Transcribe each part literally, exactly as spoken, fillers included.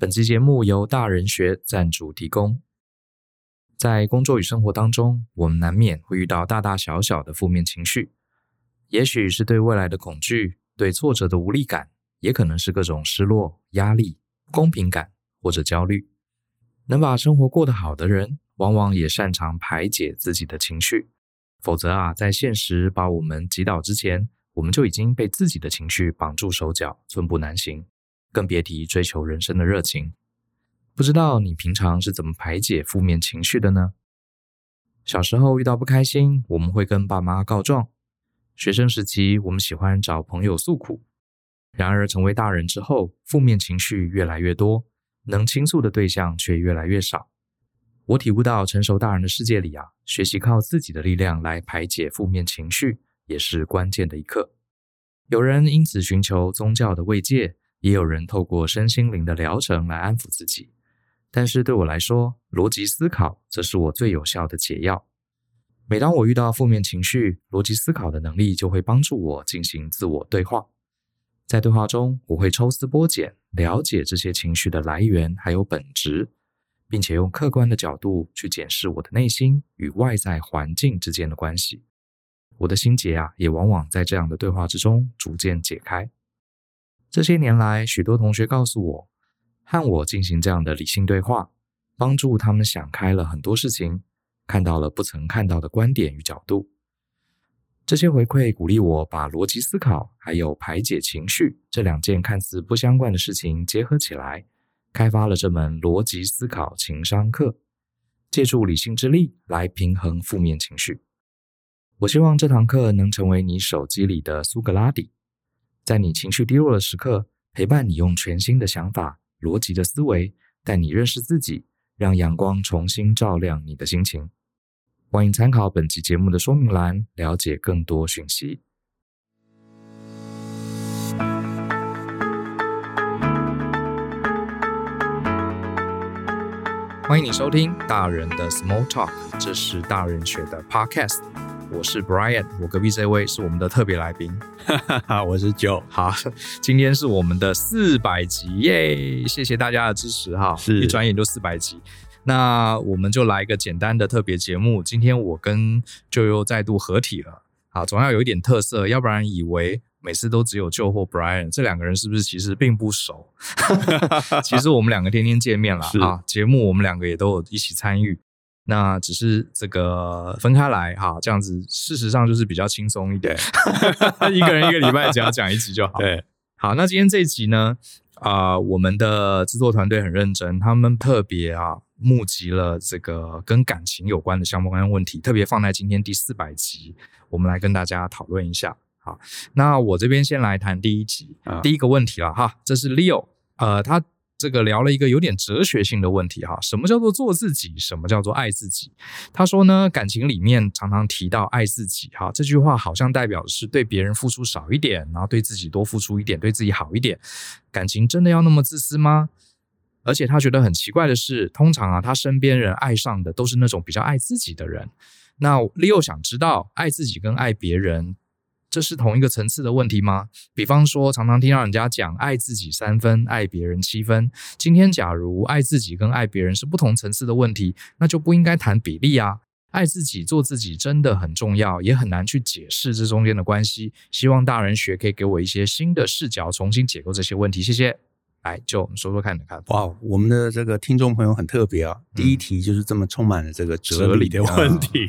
本期节目由大人学赞助提供。在工作与生活当中，我们难免会遇到大大小小的负面情绪，也许是对未来的恐惧，对挫折的无力感，也可能是各种失落、压力、不公平感或者焦虑。能把生活过得好的人，往往也擅长排解自己的情绪，否则啊，在现实把我们击倒之前，我们就已经被自己的情绪绑住手脚，寸步难行，更别提追求人生的热情。不知道你平常是怎么排解负面情绪的呢？小时候遇到不开心，我们会跟爸妈告状；学生时期，我们喜欢找朋友诉苦。然而成为大人之后，负面情绪越来越多，能倾诉的对象却越来越少。我体悟到成熟大人的世界里啊，学习靠自己的力量来排解负面情绪，也是关键的一课。有人因此寻求宗教的慰藉，也有人透过身心灵的疗程来安抚自己，但是对我来说，逻辑思考这是我最有效的解药。每当我遇到负面情绪，逻辑思考的能力就会帮助我进行自我对话。在对话中，我会抽丝剥茧，了解这些情绪的来源还有本质，并且用客观的角度去检视我的内心与外在环境之间的关系。我的心结啊，也往往在这样的对话之中逐渐解开。这些年来，许多同学告诉我，和我进行这样的理性对话，帮助他们想开了很多事情，看到了不曾看到的观点与角度。这些回馈鼓励我把逻辑思考还有排解情绪这两件看似不相关的事情结合起来，开发了这门逻辑思考情商课，借助理性之力来平衡负面情绪。我希望这堂课能成为你手机里的苏格拉底，在你情绪低落的时刻，陪伴你用全新的想法、逻辑的思维，带你认识自己，让阳光重新照亮你的心情。欢迎参考本期节目的说明栏，了解更多讯息。欢迎你收听大人的 Small Talk， 这是大人学的 Podcast。我是 Brian， 我隔壁这位是我们的特别来宾，我是 Joe。 好，今天是我们的四百集耶，谢谢大家的支持哈，一转眼就四百集。那我们就来一个简单的特别节目，今天我跟 Joe 又再度合体了，好，总要有一点特色，要不然以为每次都只有 Joe 或 Brian， 这两个人是不是其实并不熟？其实我们两个天天见面了啊，节目我们两个也都有一起参与，那只是这个分开来哈，这样子事实上就是比较轻松一点。一个人一个礼拜只要讲一集就好。对，好，那今天这一集呢，啊、呃，我们的制作团队很认真，他们特别啊募集了这个跟感情有关的相关问题，特别放在今天第四百集，我们来跟大家讨论一下。好，那我这边先来谈第一集、嗯、第一个问题了哈，这是 Leo， 呃，他。这个聊了一个有点哲学性的问题哈，什么叫做做自己，什么叫做爱自己？他说呢，感情里面常常提到爱自己哈，这句话好像代表的是对别人付出少一点，然后对自己多付出一点，对自己好一点。感情真的要那么自私吗？而且他觉得很奇怪的是，通常啊，他身边人爱上的都是那种比较爱自己的人。那 Leo 想知道，爱自己跟爱别人，这是同一个层次的问题吗？比方说常常听到人家讲爱自己三分，爱别人七分，今天假如爱自己跟爱别人是不同层次的问题，那就不应该谈比例啊。爱自己做自己真的很重要，也很难去解释这中间的关系，希望大人学可以给我一些新的视角，重新解构这些问题，谢谢。来，就我们说说看你的看法。哇，我们的这个听众朋友很特别啊，第一题就是这么充满了这个哲理的问题。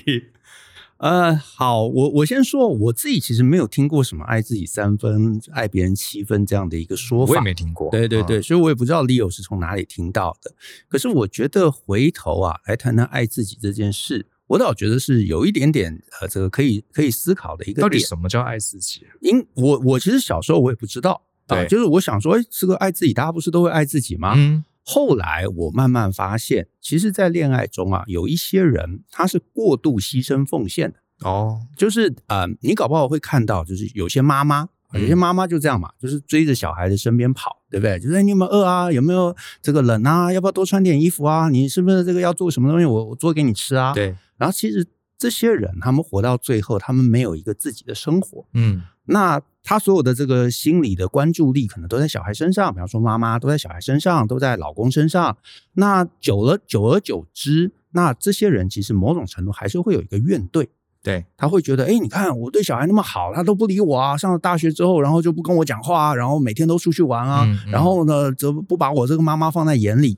呃，好，我我先说，我自己其实没有听过什么爱自己三分、爱别人七分这样的一个说法，我也没听过。对对对，嗯、所以我也不知道 Leo 是从哪里听到的。可是我觉得回头啊，来谈谈爱自己这件事，我倒觉得是有一点点呃，这个可以可以思考的一个点。到底什么叫爱自己？因我我其实小时候我也不知道，对，呃、就是我想说，哎，这个爱自己，大家不是都会爱自己吗？嗯。后来我慢慢发现，其实在恋爱中啊，有一些人他是过度牺牲奉献的哦，就是呃，你搞不好会看到，就是有些妈妈，有些妈妈就这样嘛，就是追着小孩的身边跑，对不对？就是你有没有饿啊？有没有这个冷啊？要不要多穿点衣服啊？你是不是这个要做什么东西？我我做给你吃啊？对。然后其实这些人他们活到最后他们没有一个自己的生活，嗯，那他所有的这个心理的关注力可能都在小孩身上，比方说妈妈都在小孩身上，都在老公身上，那久了久而久之，那这些人其实某种程度还是会有一个怨怼，对，他会觉得哎，你看我对小孩那么好，他都不理我啊，上了大学之后然后就不跟我讲话啊，然后每天都出去玩啊，嗯嗯，然后呢则不把我这个妈妈放在眼里，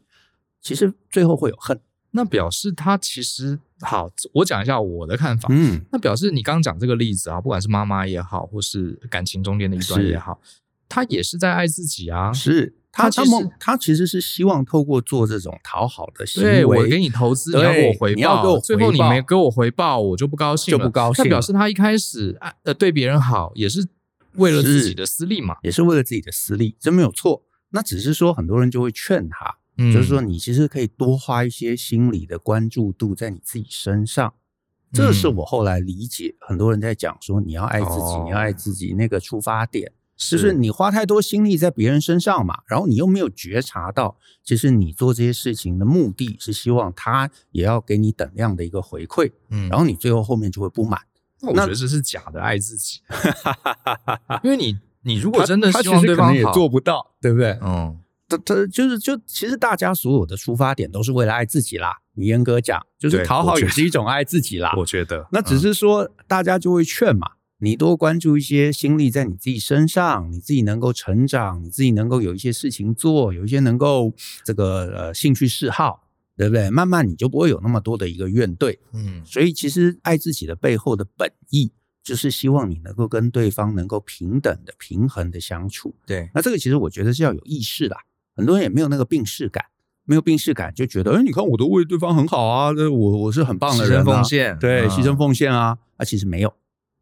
其实最后会有恨。那表示他其实好，我讲一下我的看法，嗯，那表示你刚讲这个例子啊，不管是妈妈也好或是感情中间的一端也好，他也是在爱自己啊，是他他他其实是希望透过做这种讨好的行为，对，我给你投资，你要给我回报，最后你没给我回报，我就不高兴了，就不高兴了。那表示他一开始呃对别人好，也是为了自己的私利嘛，也是为了自己的私利，这没有错。那只是说很多人就会劝他，嗯，就是说你其实可以多花一些心理的关注度在你自己身上。这是我后来理解，很多人在讲说你要爱自己，哦，你要爱自己那个出发点。就是你花太多心力在别人身上嘛，然后你又没有觉察到其实你做这些事情的目的是希望他也要给你等量的一个回馈，嗯，然后你最后后面就会不满。那我觉得这是假的爱自己，因为你你如果真的希望对方好，他其实可能也做不到，对不对？嗯，他他就是就其实大家所有的出发点都是为了爱自己啦。你严格讲，就是讨好也是一种爱自己啦。我觉得，那只是说，嗯，大家就会劝嘛。你多关注一些心力在你自己身上，你自己能够成长，你自己能够有一些事情做，有一些能够这个呃兴趣嗜好，对不对？慢慢你就不会有那么多的一个怨怼，嗯，所以其实爱自己的背后的本意就是希望你能够跟对方能够平等的平衡的相处，对。那这个其实我觉得是要有意识啦，很多人也没有那个病识感，没有病识感就觉得哎，你看我都为对方很好啊，我我是很棒的人啊，牺牲奉献，对，牺牲奉献啊，啊，其实没有。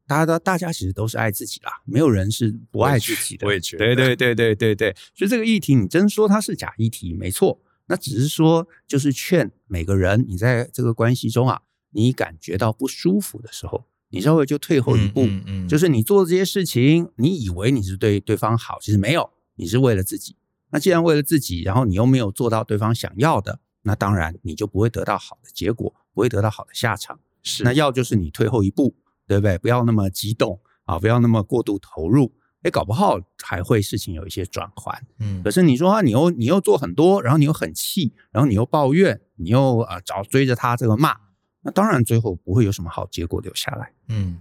大家大家其实都是爱自己啦，没有人是不爱自己的。我也觉得，对对对对对对。所以这个议题，你真说它是假议题，没错。那只是说，就是劝每个人，你在这个关系中啊，你感觉到不舒服的时候，你稍微就退后一步，嗯嗯嗯，就是你做这些事情，你以为你是对对方好，其实没有，你是为了自己。那既然为了自己，然后你又没有做到对方想要的，那当然你就不会得到好的结果，不会得到好的下场。是，那要就是你退后一步。对不对？不要那么激动啊！不要那么过度投入，哎，搞不好还会事情有一些转圜。嗯，可是你说啊，你又你又做很多，然后你又很气，然后你又抱怨，你又啊找追着他这个骂，那当然最后不会有什么好结果留下来。嗯，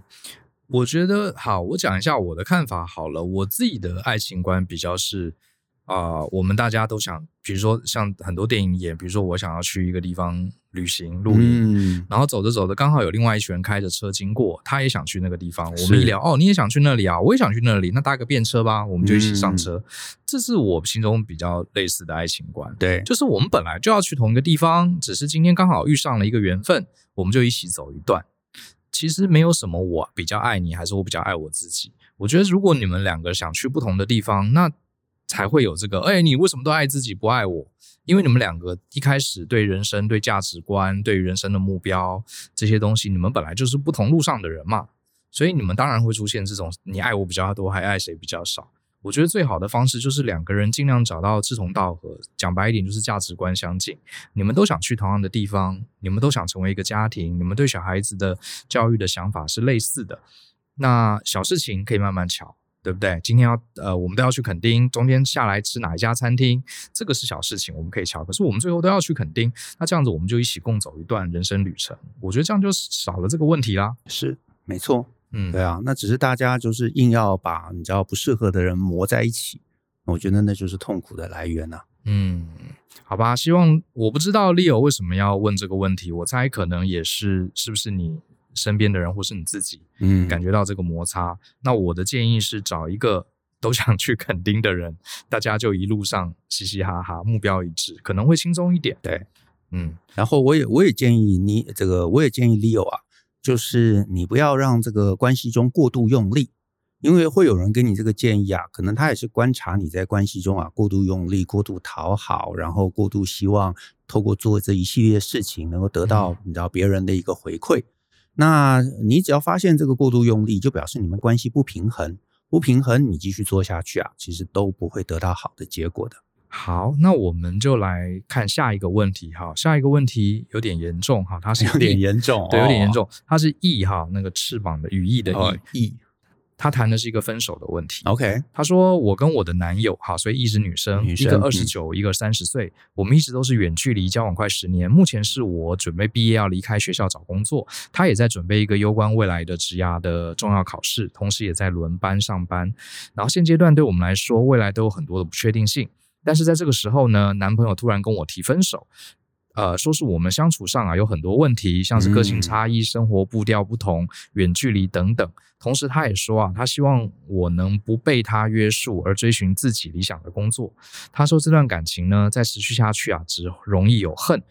我觉得好，我讲一下我的看法好了。我自己的爱情观比较是啊、呃，我们大家都想，比如说像很多电影演，比如说我想要去一个地方。旅行露营、嗯、然后走着走着刚好有另外一群人开着车经过，他也想去那个地方，我们一聊哦，你也想去那里啊，我也想去那里，那搭个便车吧，我们就一起上车、嗯、这是我心中比较类似的爱情观，对，就是我们本来就要去同一个地方，只是今天刚好遇上了一个缘分，我们就一起走一段，其实没有什么我比较爱你还是我比较爱我自己，我觉得如果你们两个想去不同的地方，那才会有这个哎，你为什么都爱自己不爱我，因为你们两个一开始对人生对价值观对于人生的目标这些东西你们本来就是不同路上的人嘛，所以你们当然会出现这种你爱我比较多还爱谁比较少，我觉得最好的方式就是两个人尽量找到志同道合，讲白一点就是价值观相近，你们都想去同样的地方，你们都想成为一个家庭，你们对小孩子的教育的想法是类似的，那小事情可以慢慢瞧，对不对？今天要呃，我们都要去垦丁，中间下来吃哪一家餐厅，这个是小事情，我们可以瞧。可是我们最后都要去垦丁，那这样子我们就一起共走一段人生旅程。我觉得这样就少了这个问题啦。是，没错，嗯，对啊，那只是大家就是硬要把你知道不适合的人磨在一起，我觉得那就是痛苦的来源啊。嗯，好吧，希望我不知道 Leo 为什么要问这个问题，我猜可能也是是不是你。身边的人或是你自己嗯，感觉到这个摩擦、嗯、那我的建议是找一个都想去垦丁的人，大家就一路上嘻嘻哈哈，目标一致，可能会轻松一点，对，嗯，然后我也我也建议你这个我也建议 Leo 啊，就是你不要让这个关系中过度用力，因为会有人给你这个建议啊，可能他也是观察你在关系中啊过度用力，过度讨好，然后过度希望透过做这一系列事情能够得到、嗯、你知道别人的一个回馈，那你只要发现这个过度用力，就表示你们关系不平衡，不平衡你继续做下去啊，其实都不会得到好的结果的。好，那我们就来看下一个问题。好，下一个问题有点严重哈，它是有点严重，对，有点严重。哦、它是翼哈，那个翅膀的羽翼的翼。哦，他谈的是一个分手的问题。OK， 他说我跟我的男友，好，所以一直女生，女生一个二十九，一个三十岁，我们一直都是远距离交往快十年。目前是我准备毕业要离开学校找工作，他也在准备一个攸关未来的职涯的重要考试，同时也在轮班上班。然后现阶段对我们来说，未来都有很多的不确定性。但是在这个时候呢，男朋友突然跟我提分手。呃，说是我们相处上啊有很多问题，像是个性差异、生活步调不同、远距离等等。同时他也说啊，他希望我能不被他约束而追寻自己理想的工作。他说这段感情呢再持续下去啊只容易有恨。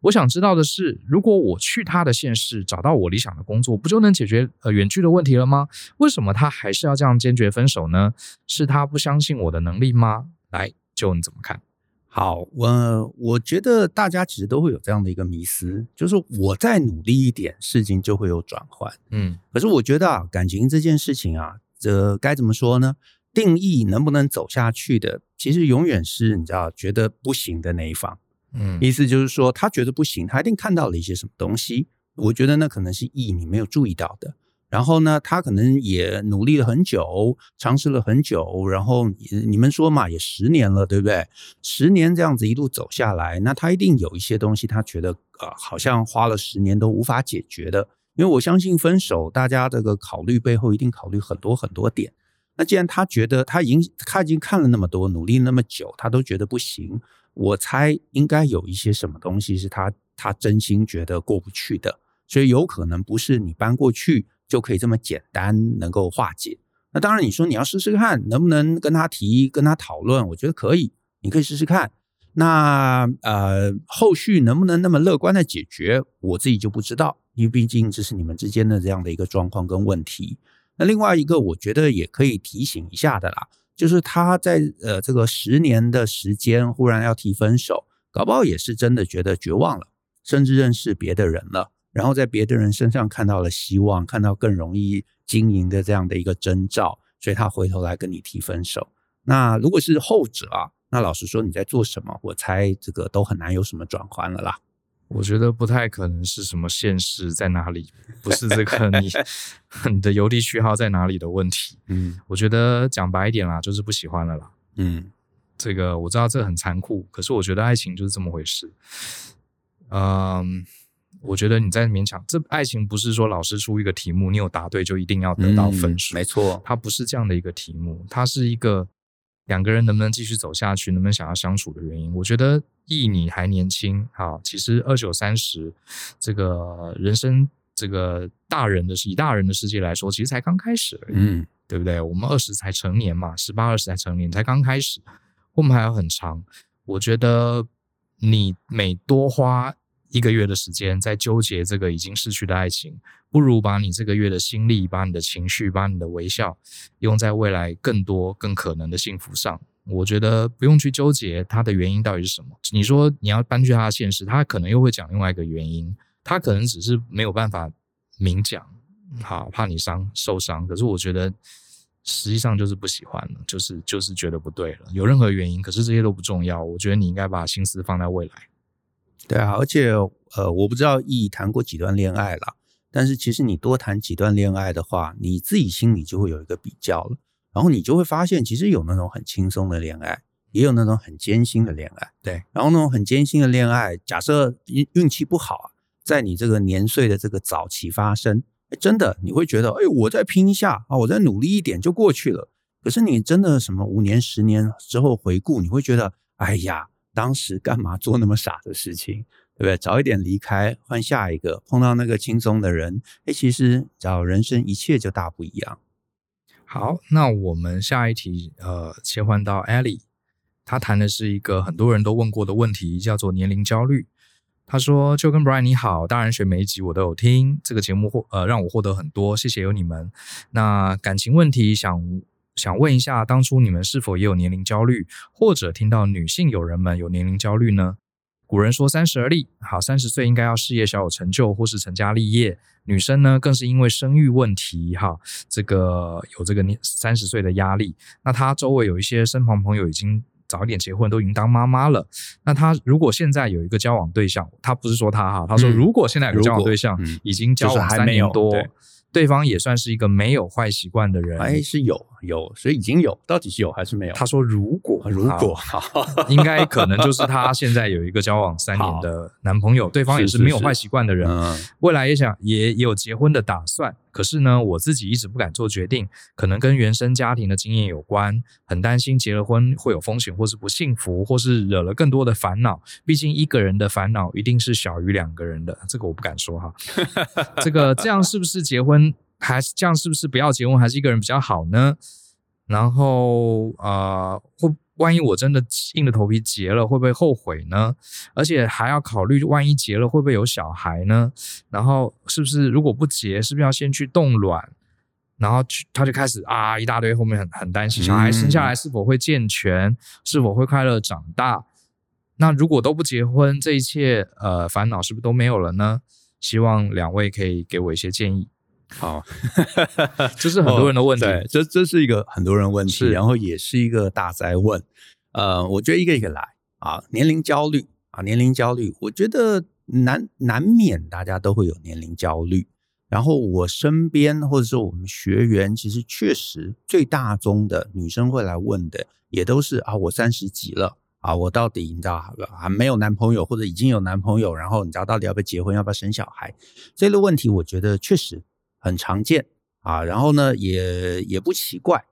我想知道的是，如果我去他的县市找到我理想的工作，不就能解决呃远距的问题了吗？为什么他还是要这样坚决分手呢？是他不相信我的能力吗？来，Joe你怎么看？好，呃，我觉得大家其实都会有这样的一个迷思，就是我再努力一点，事情就会有转换。嗯，可是我觉得啊，感情这件事情啊，这该怎么说呢？定义能不能走下去的，其实永远是你知道觉得不行的那一方。嗯，意思就是说，他觉得不行，他一定看到了一些什么东西。我觉得那可能是意你没有注意到的。然后呢，他可能也努力了很久，尝试了很久，然后你们说嘛，也十年了，对不对？十年这样子一路走下来，那他一定有一些东西，他觉得呃，好像花了十年都无法解决的。因为我相信分手，大家这个考虑背后一定考虑很多很多点。那既然他觉得他已经他已经看了那么多，努力那么久，他都觉得不行，我猜应该有一些什么东西是他他真心觉得过不去的，所以有可能不是你搬过去就可以这么简单能够化解。那当然你说你要试试看能不能跟他提跟他讨论，我觉得可以，你可以试试看。那呃，后续能不能那么乐观的解决，我自己就不知道，因为毕竟这是你们之间的这样的一个状况跟问题。那另外一个我觉得也可以提醒一下的啦，就是他在呃这个十年的时间忽然要提分手，搞不好也是真的觉得绝望了，甚至认识别的人了，然后在别的人身上看到了希望，看到更容易经营的这样的一个征兆，所以他回头来跟你提分手。那如果是后者啊，那老实说你在做什么，我猜这个都很难有什么转换了啦。我觉得不太可能是什么现实在哪里，不是这个你你的邮递序号在哪里的问题。嗯，我觉得讲白一点啦，就是不喜欢了啦。嗯，这个我知道这很残酷，可是我觉得爱情就是这么回事。嗯。我觉得你在勉强，这爱情不是说老师出一个题目，你有答对就一定要得到分数，嗯，没错，它不是这样的一个题目，它是一个两个人能不能继续走下去，能不能想要相处的原因。我觉得意你还年轻，好，其实二九三十这个人生，这个大人的以大人的世界来说，其实才刚开始而已，嗯，对不对？我们二十才成年嘛，十八二十才成年，才刚开始，我们还有很长。我觉得你每多花一个月的时间在纠结这个已经逝去的爱情，不如把你这个月的心力，把你的情绪，把你的微笑用在未来更多更可能的幸福上。我觉得不用去纠结它的原因到底是什么。你说你要搬去他的现实，他可能又会讲另外一个原因，他可能只是没有办法明讲，好，怕你伤受伤，可是我觉得实际上就是不喜欢了，就是就是觉得不对了，有任何原因，可是这些都不重要。我觉得你应该把心思放在未来。对啊，而且呃，我不知道E谈过几段恋爱啦，但是其实你多谈几段恋爱的话，你自己心里就会有一个比较了，然后你就会发现，其实有那种很轻松的恋爱，也有那种很艰辛的恋爱。对，然后那种很艰辛的恋爱，假设运气不好啊，在你这个年岁的这个早期发生，真的你会觉得，哎，我再拼一下啊，我再努力一点就过去了。可是你真的什么五年、十年之后回顾，你会觉得，哎呀。当时干嘛做那么傻的事情，对不对？早一点离开，换下一个，碰到那个轻松的人，哎，其实找人生一切就大不一样。好，那我们下一题，呃，切换到 Ellie， 她谈的是一个很多人都问过的问题，叫做年龄焦虑。她说：“就跟 Brian 你好，当然学每一集我都有听，这个节目呃让我获得很多，谢谢有你们。那感情问题想。”想问一下，当初你们是否也有年龄焦虑，或者听到女性友人们有年龄焦虑呢？古人说三十而立，好，三十岁应该要事业小有成就，或是成家立业。女生呢，更是因为生育问题，哈，这个有这个三十岁的压力。那她周围有一些身旁朋友已经早一点结婚，都已经当妈妈了，那他如果现在有一个交往对象，他不是说他哈，他说如果现在有个交往对象、嗯、已经交往三年多、就是、对, 对方也算是一个没有坏习惯的人，哎，是有有，所以已经有，到底是有还是没有？他说如果如果应该可能就是他现在有一个交往三年的男朋友，对方也是没有坏习惯的人，是是是、嗯、未来也想也有结婚的打算，可是呢我自己一直不敢做决定，可能跟原生家庭的经验有关，很担心结了婚会有风险，或是不幸福，或是惹了更多的烦恼，毕竟一个人的烦恼一定是小于两个人的，这个我不敢说哈。这个这样是不是结婚还是这样是不是不要结婚还是一个人比较好呢？然后呃，会万一我真的硬着头皮结了会不会后悔呢？而且还要考虑万一结了会不会有小孩呢？然后是不是如果不结是不是要先去冻卵？然后他就开始啊一大堆，后面很很担心小孩生下来是否会健全、嗯、是否会快乐长大。那如果都不结婚，这一切呃烦恼是不是都没有了呢？希望两位可以给我一些建议。好，这是很多人的问题、哦、对，这这是一个很多人的问题，然后也是一个大哉问。呃，我觉得一个一个来啊，年龄焦虑啊，年龄焦虑，我觉得难难免大家都会有年龄焦虑。然后我身边或者是我们学员，其实确实最大宗的女生会来问的，也都是啊，我三十几了啊，我到底你知道还没有男朋友，或者已经有男朋友，然后你知道到底要不要结婚，要不要生小孩，这类问题，我觉得确实很常见啊，然后呢，也也不奇怪。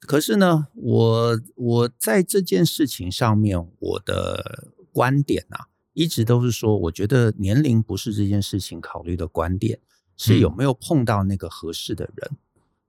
可是呢，我我在这件事情上面，我的观点啊，一直都是说，我觉得年龄不是这件事情考虑的观点，是有没有碰到那个合适的人。嗯、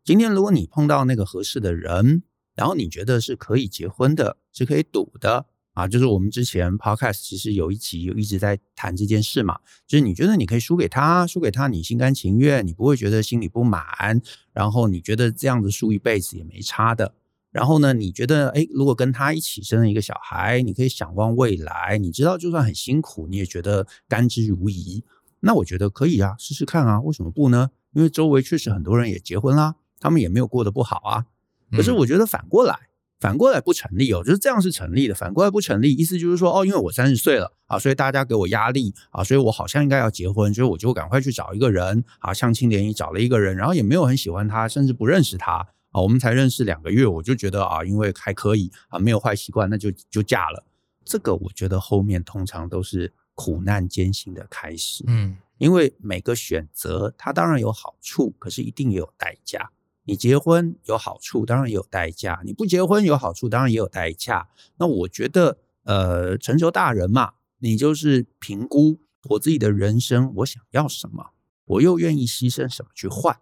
今天如果你碰到那个合适的人，然后你觉得是可以结婚的，是可以赌的啊，就是我们之前 podcast 其实有一集有一直在谈这件事嘛，就是你觉得你可以输给他，输给他你心甘情愿，你不会觉得心里不满，然后你觉得这样子输一辈子也没差的。然后呢，你觉得诶如果跟他一起生了一个小孩，你可以想望未来，你知道就算很辛苦你也觉得甘之如饴，那我觉得可以啊，试试看啊，为什么不呢？因为周围确实很多人也结婚啦，他们也没有过得不好啊。可是我觉得反过来、嗯反过来不成立哦，就是这样是成立的，反过来不成立，意思就是说哦，因为我三十岁了啊，所以大家给我压力啊，所以我好像应该要结婚，所以我就赶快去找一个人啊，相亲联谊找了一个人，然后也没有很喜欢他，甚至不认识他啊，我们才认识两个月，我就觉得啊，因为还可以啊，没有坏习惯，那就就嫁了。这个我觉得后面通常都是苦难艰辛的开始，嗯，因为每个选择它当然有好处，可是一定也有代价。你结婚有好处，当然也有代价；你不结婚有好处，当然也有代价。那我觉得，呃，成熟大人嘛，你就是评估我自己的人生，我想要什么，我又愿意牺牲什么去换。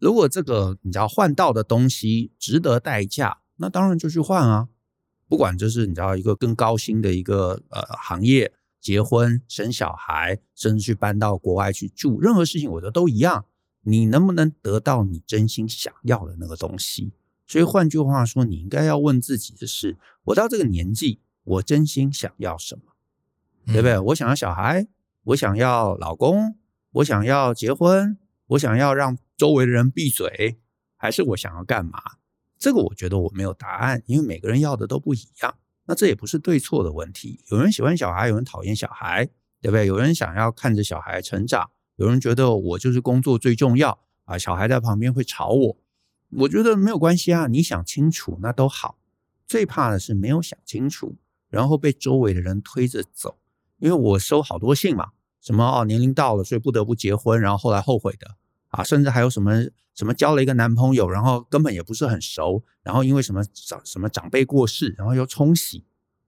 如果这个你知道换到的东西值得代价，那当然就去换啊。不管这是你知道一个更高薪的一个呃行业，结婚、生小孩，甚至去搬到国外去住，任何事情我觉得都一样。你能不能得到你真心想要的那个东西？所以换句话说，你应该要问自己的是：我到这个年纪，我真心想要什么？对不对？我想要小孩，我想要老公，我想要结婚，我想要让周围的人闭嘴，还是我想要干嘛？这个我觉得我没有答案，因为每个人要的都不一样。那这也不是对错的问题。有人喜欢小孩，有人讨厌小孩，对不对？有人想要看着小孩成长。有人觉得我就是工作最重要啊，小孩在旁边会吵我，我觉得没有关系啊，你想清楚那都好。最怕的是没有想清楚，然后被周围的人推着走。因为我收好多信嘛，什么哦年龄到了所以不得不结婚，然后后来后悔的啊，甚至还有什么什么交了一个男朋友，然后根本也不是很熟，然后因为什么什么长辈过世，然后又冲喜。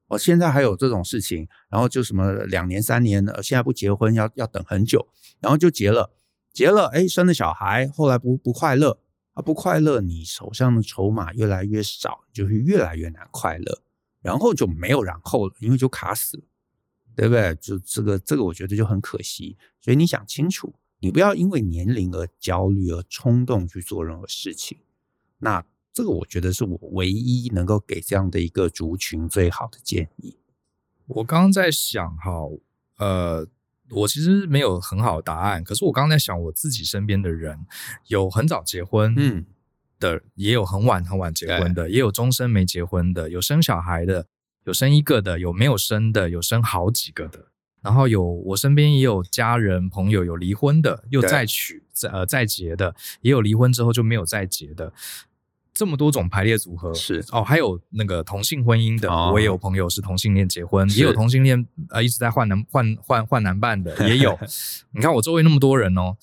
我、哦、现在还有这种事情，然后就什么两年三年、呃、现在不结婚要要等很久，然后就结了，结了哎，生了小孩，后来不不快乐啊，不快乐，你手上的筹码越来越少，就会越来越难快乐，然后就没有然后了，因为就卡死了，对不对？就这个这个，我觉得就很可惜。所以你想清楚，你不要因为年龄而焦虑而冲动去做任何事情。那这个我觉得是我唯一能够给这样的一个族群最好的建议。我刚刚在想哈，呃，我其实没有很好的答案，可是我刚刚在想我自己身边的人，有很早结婚的，嗯、也有很晚很晚结婚的，也有终身没结婚的，有生小孩的，有生一个的，有没有生的，有生好几个的，然后有我身边也有家人朋友有离婚的，又再娶呃再结的，也有离婚之后就没有再结的，这么多种排列组合。是哦，还有那个同性婚姻的，哦、我也有朋友是同性恋结婚，也有同性恋呃一直在换男换换换男伴的，也有。你看我周围那么多人哦，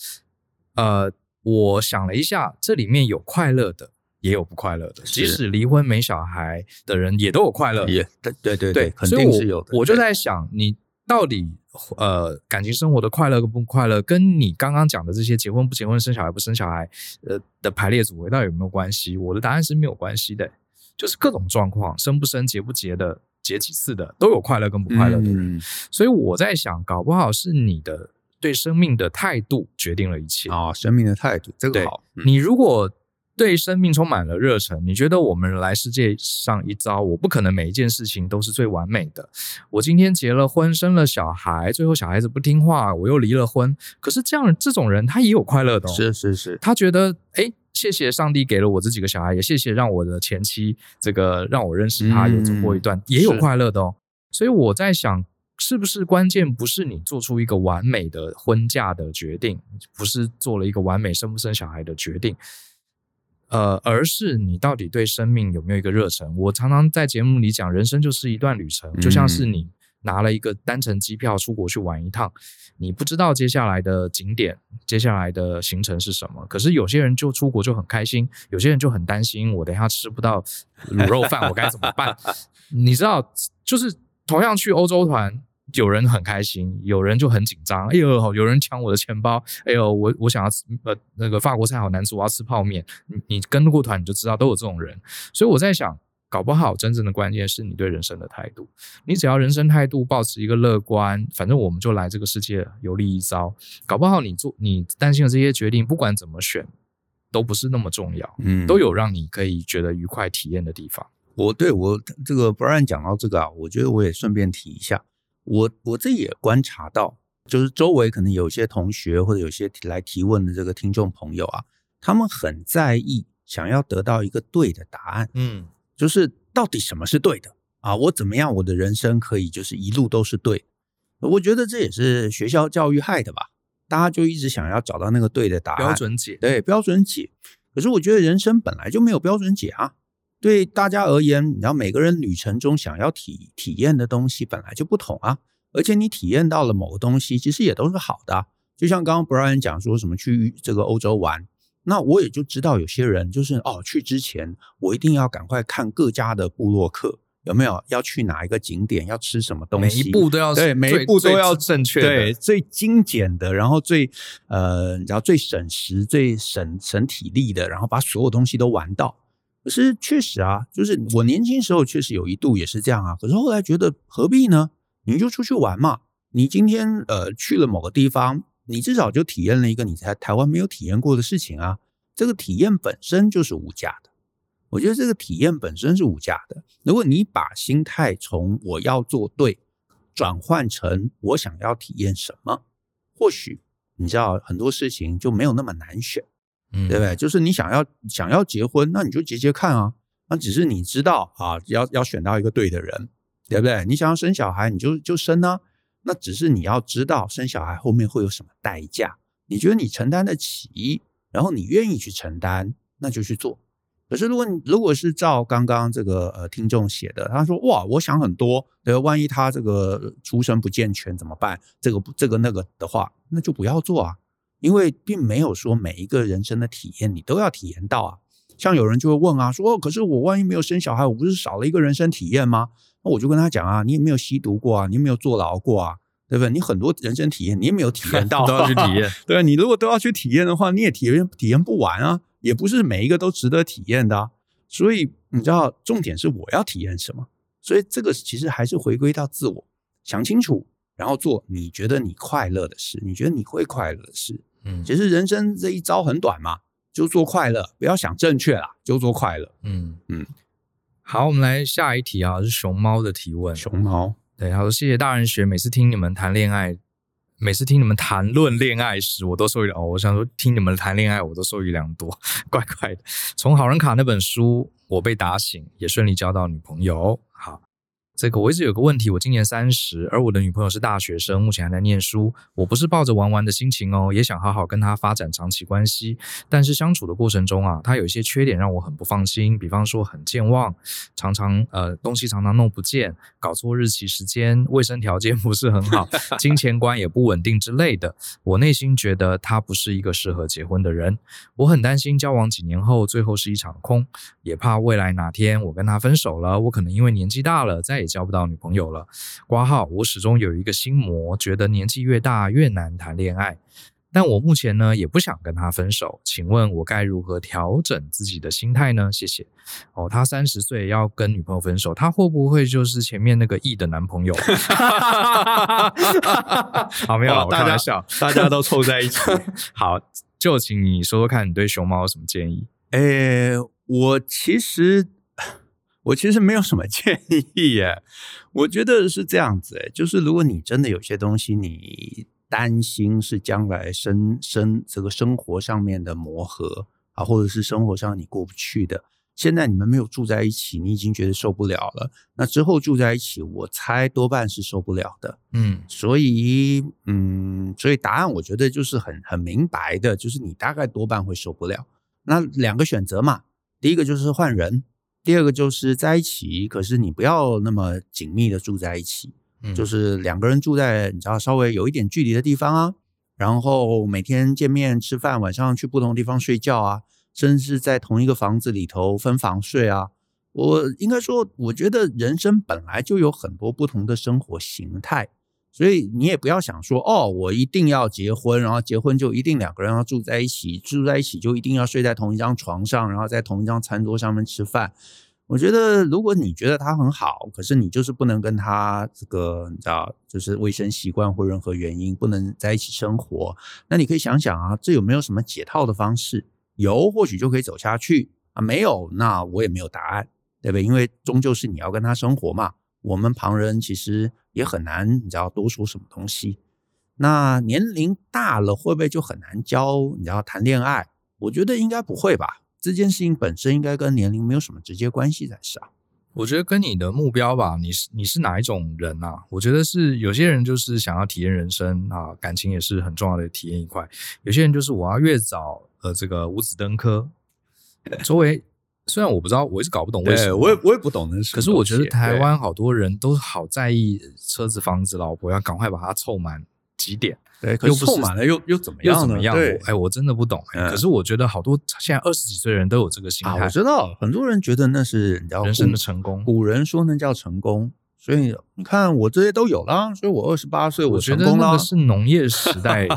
呃，我想了一下，这里面有快乐的。也有不快乐的，即使离婚没小孩的人也都有快乐的，也对对 对, 对肯定是有的。 我, 我就在想你到底呃感情生活的快乐跟不快乐跟你刚刚讲的这些结婚不结婚生小孩不生小孩呃的排列组合到底有没有关系？我的答案是没有关系的，就是各种状况生不生结不结的结几次的都有快乐跟不快乐的人、嗯、所以我在想搞不好是你的对生命的态度决定了一切、哦、生命的态度这个好、嗯、你如果对生命充满了热忱，你觉得我们来世界上一遭，我不可能每一件事情都是最完美的。我今天结了婚，生了小孩，最后小孩子不听话，我又离了婚。可是这样这种人，他也有快乐的、哦，是是是，他觉得哎，谢谢上帝给了我这几个小孩，也谢谢让我的前妻这个让我认识他，有走过一段、嗯，也有快乐的哦。所以我在想。是不是关键不是你做出一个完美的婚嫁的决定，不是做了一个完美生不生小孩的决定，呃，而是你到底对生命有没有一个热忱。我常常在节目里讲，人生就是一段旅程，就像是你拿了一个单程机票出国去玩一趟，你不知道接下来的景点接下来的行程是什么，可是有些人就出国就很开心，有些人就很担心我等一下吃不到卤肉饭我该怎么办。你知道就是同样去欧洲团，有人很开心，有人就很紧张。哎呦，有人抢我的钱包！哎呦，我我想要吃呃那个法国菜好难吃，我要吃泡面。你你跟过团你就知道，都有这种人。所以我在想，搞不好真正的关键是你对人生的态度。你只要人生态度保持一个乐观，反正我们就来这个世界游历一遭。搞不好你做你担心的这些决定，不管怎么选，都不是那么重要。嗯，都有让你可以觉得愉快体验的地方。我对我这个 Brian 讲到这个啊，我觉得我也顺便提一下。我我自己也观察到，就是周围可能有些同学或者有些来提问的这个听众朋友啊，他们很在意，想要得到一个对的答案，嗯，就是到底什么是对的啊？我怎么样，我的人生可以就是一路都是对的？我觉得这也是学校教育害的吧，大家就一直想要找到那个对的答案，标准解，对，标准解。可是我觉得人生本来就没有标准解啊。对大家而言，你知道每个人旅程中想要体体验的东西本来就不同啊，而且你体验到了某个东西，其实也都是好的、啊。就像刚刚 Brian 讲说什么去这个欧洲玩，那我也就知道有些人就是哦，去之前我一定要赶快看各家的部落客有没有要去哪一个景点，要吃什么东西，每一步都要对，每一步都要正确的，对，最精简的，然后最呃，然后最省时、最省省体力的，然后把所有东西都玩到。可是确实啊，就是我年轻时候确实有一度也是这样啊。可是后来觉得何必呢？你就出去玩嘛。你今天呃去了某个地方，你至少就体验了一个你在台湾没有体验过的事情啊。这个体验本身就是无价的。我觉得这个体验本身是无价的。如果你把心态从我要做对转换成我想要体验什么，或许你知道很多事情就没有那么难选。嗯、对不对？就是你想要想要结婚，那你就结结看啊。那只是你知道啊，要要选到一个对的人，对不对？你想要生小孩，你就就生啊。那只是你要知道生小孩后面会有什么代价，你觉得你承担得起，然后你愿意去承担，那就去做。可是如果你如果是照刚刚这个呃听众写的，他说哇，我想很多，对，万一他这个出身不健全怎么办？这个这个那个的话，那就不要做啊。因为并没有说每一个人生的体验你都要体验到啊，像有人就会问啊，说、哦、可是我万一没有生小孩，我不是少了一个人生体验吗？那我就跟他讲啊，你也没有吸毒过啊，你也没有坐牢过啊，对不对？你很多人生体验你也没有体验到、啊，都要去体验。对，你如果都要去体验的话，你也体验体验不完啊，也不是每一个都值得体验的、啊。所以你知道，重点是我要体验什么，所以这个其实还是回归到自我，想清楚，然后做你觉得你快乐的事，你觉得你会快乐的事。嗯，其实人生这一招很短嘛，就做快乐，不要想正确啦，就做快乐。嗯嗯，好，我们来下一题啊，是熊猫的提问。熊猫，对，他说谢谢大人学，每次听你们谈恋爱，每次听你们谈论恋爱时，我都受益了。哦，我想说听你们谈恋爱，我都受益良多，怪怪的。从好人卡那本书，我被打醒，也顺利交到女朋友。好。这个我一直有个问题，我今年三十，而我的女朋友是大学生，目前还在念书。我不是抱着玩玩的心情哦，也想好好跟她发展长期关系。但是相处的过程中啊，她有一些缺点让我很不放心，比方说很健忘，常常呃东西常常弄不见，搞错日期时间，卫生条件不是很好，金钱观也不稳定之类的。我内心觉得她不是一个适合结婚的人，我很担心交往几年后最后是一场空，也怕未来哪天我跟她分手了，我可能因为年纪大了再也交不到女朋友了。括号我始终有一个心魔，觉得年纪越大越难谈恋爱，但我目前呢也不想跟他分手，请问我该如何调整自己的心态呢？谢谢。哦，他三十岁要跟女朋友分手，他会不会就是前面那个 E 的男朋友？好，没有，我开玩笑，大家都凑在一起。好，就请你说说看，你对熊猫有什么建议？诶，我其实。我其实没有什么建议耶，我觉得是这样子，就是如果你真的有些东西你担心是将来生生这个生活上面的磨合啊，或者是生活上你过不去的，现在你们没有住在一起，你已经觉得受不了了，那之后住在一起，我猜多半是受不了的。嗯，所以嗯，所以答案我觉得就是很很明白的，就是你大概多半会受不了。那两个选择嘛，第一个就是换人。第二个就是在一起，可是你不要那么紧密的住在一起，嗯，就是两个人住在你知道稍微有一点距离的地方啊，然后每天见面吃饭，晚上去不同地方睡觉啊，甚至在同一个房子里头分房睡啊。我应该说，我觉得人生本来就有很多不同的生活形态，所以你也不要想说哦，我一定要结婚，然后结婚就一定两个人要住在一起，住在一起就一定要睡在同一张床上，然后在同一张餐桌上面吃饭。我觉得如果你觉得他很好，可是你就是不能跟他这个你知道就是卫生习惯或任何原因不能在一起生活，那你可以想想啊，这有没有什么解套的方式？有，或许就可以走下去啊。没有，那我也没有答案，对不对？因为终究是你要跟他生活嘛，我们旁人其实也很难你知道多说什么东西。那年龄大了会不会就很难教你知道谈恋爱？我觉得应该不会吧，这件事情本身应该跟年龄没有什么直接关系才是啊。我觉得跟你的目标吧，你是你是哪一种人啊？我觉得是有些人就是想要体验人生啊，感情也是很重要的体验一块。有些人就是我要越早呃这个五子登科，周围。虽然我不知道，我一直搞不懂为什么，我也我也不懂那是。可是我觉得台湾好多人都好在意车子、房子、老婆，要赶快把它凑满几点。对，可是凑满了又又怎么样呢？又怎么样？哎，我真的不懂，欸嗯。可是我觉得好多现在二十几岁的人都有这个心态。啊，我知道很多人觉得那是人生的成功，古人说那叫成功。所以你看我这些都有啦，所以我二十八岁我成功啦。我觉得那个是农业时代。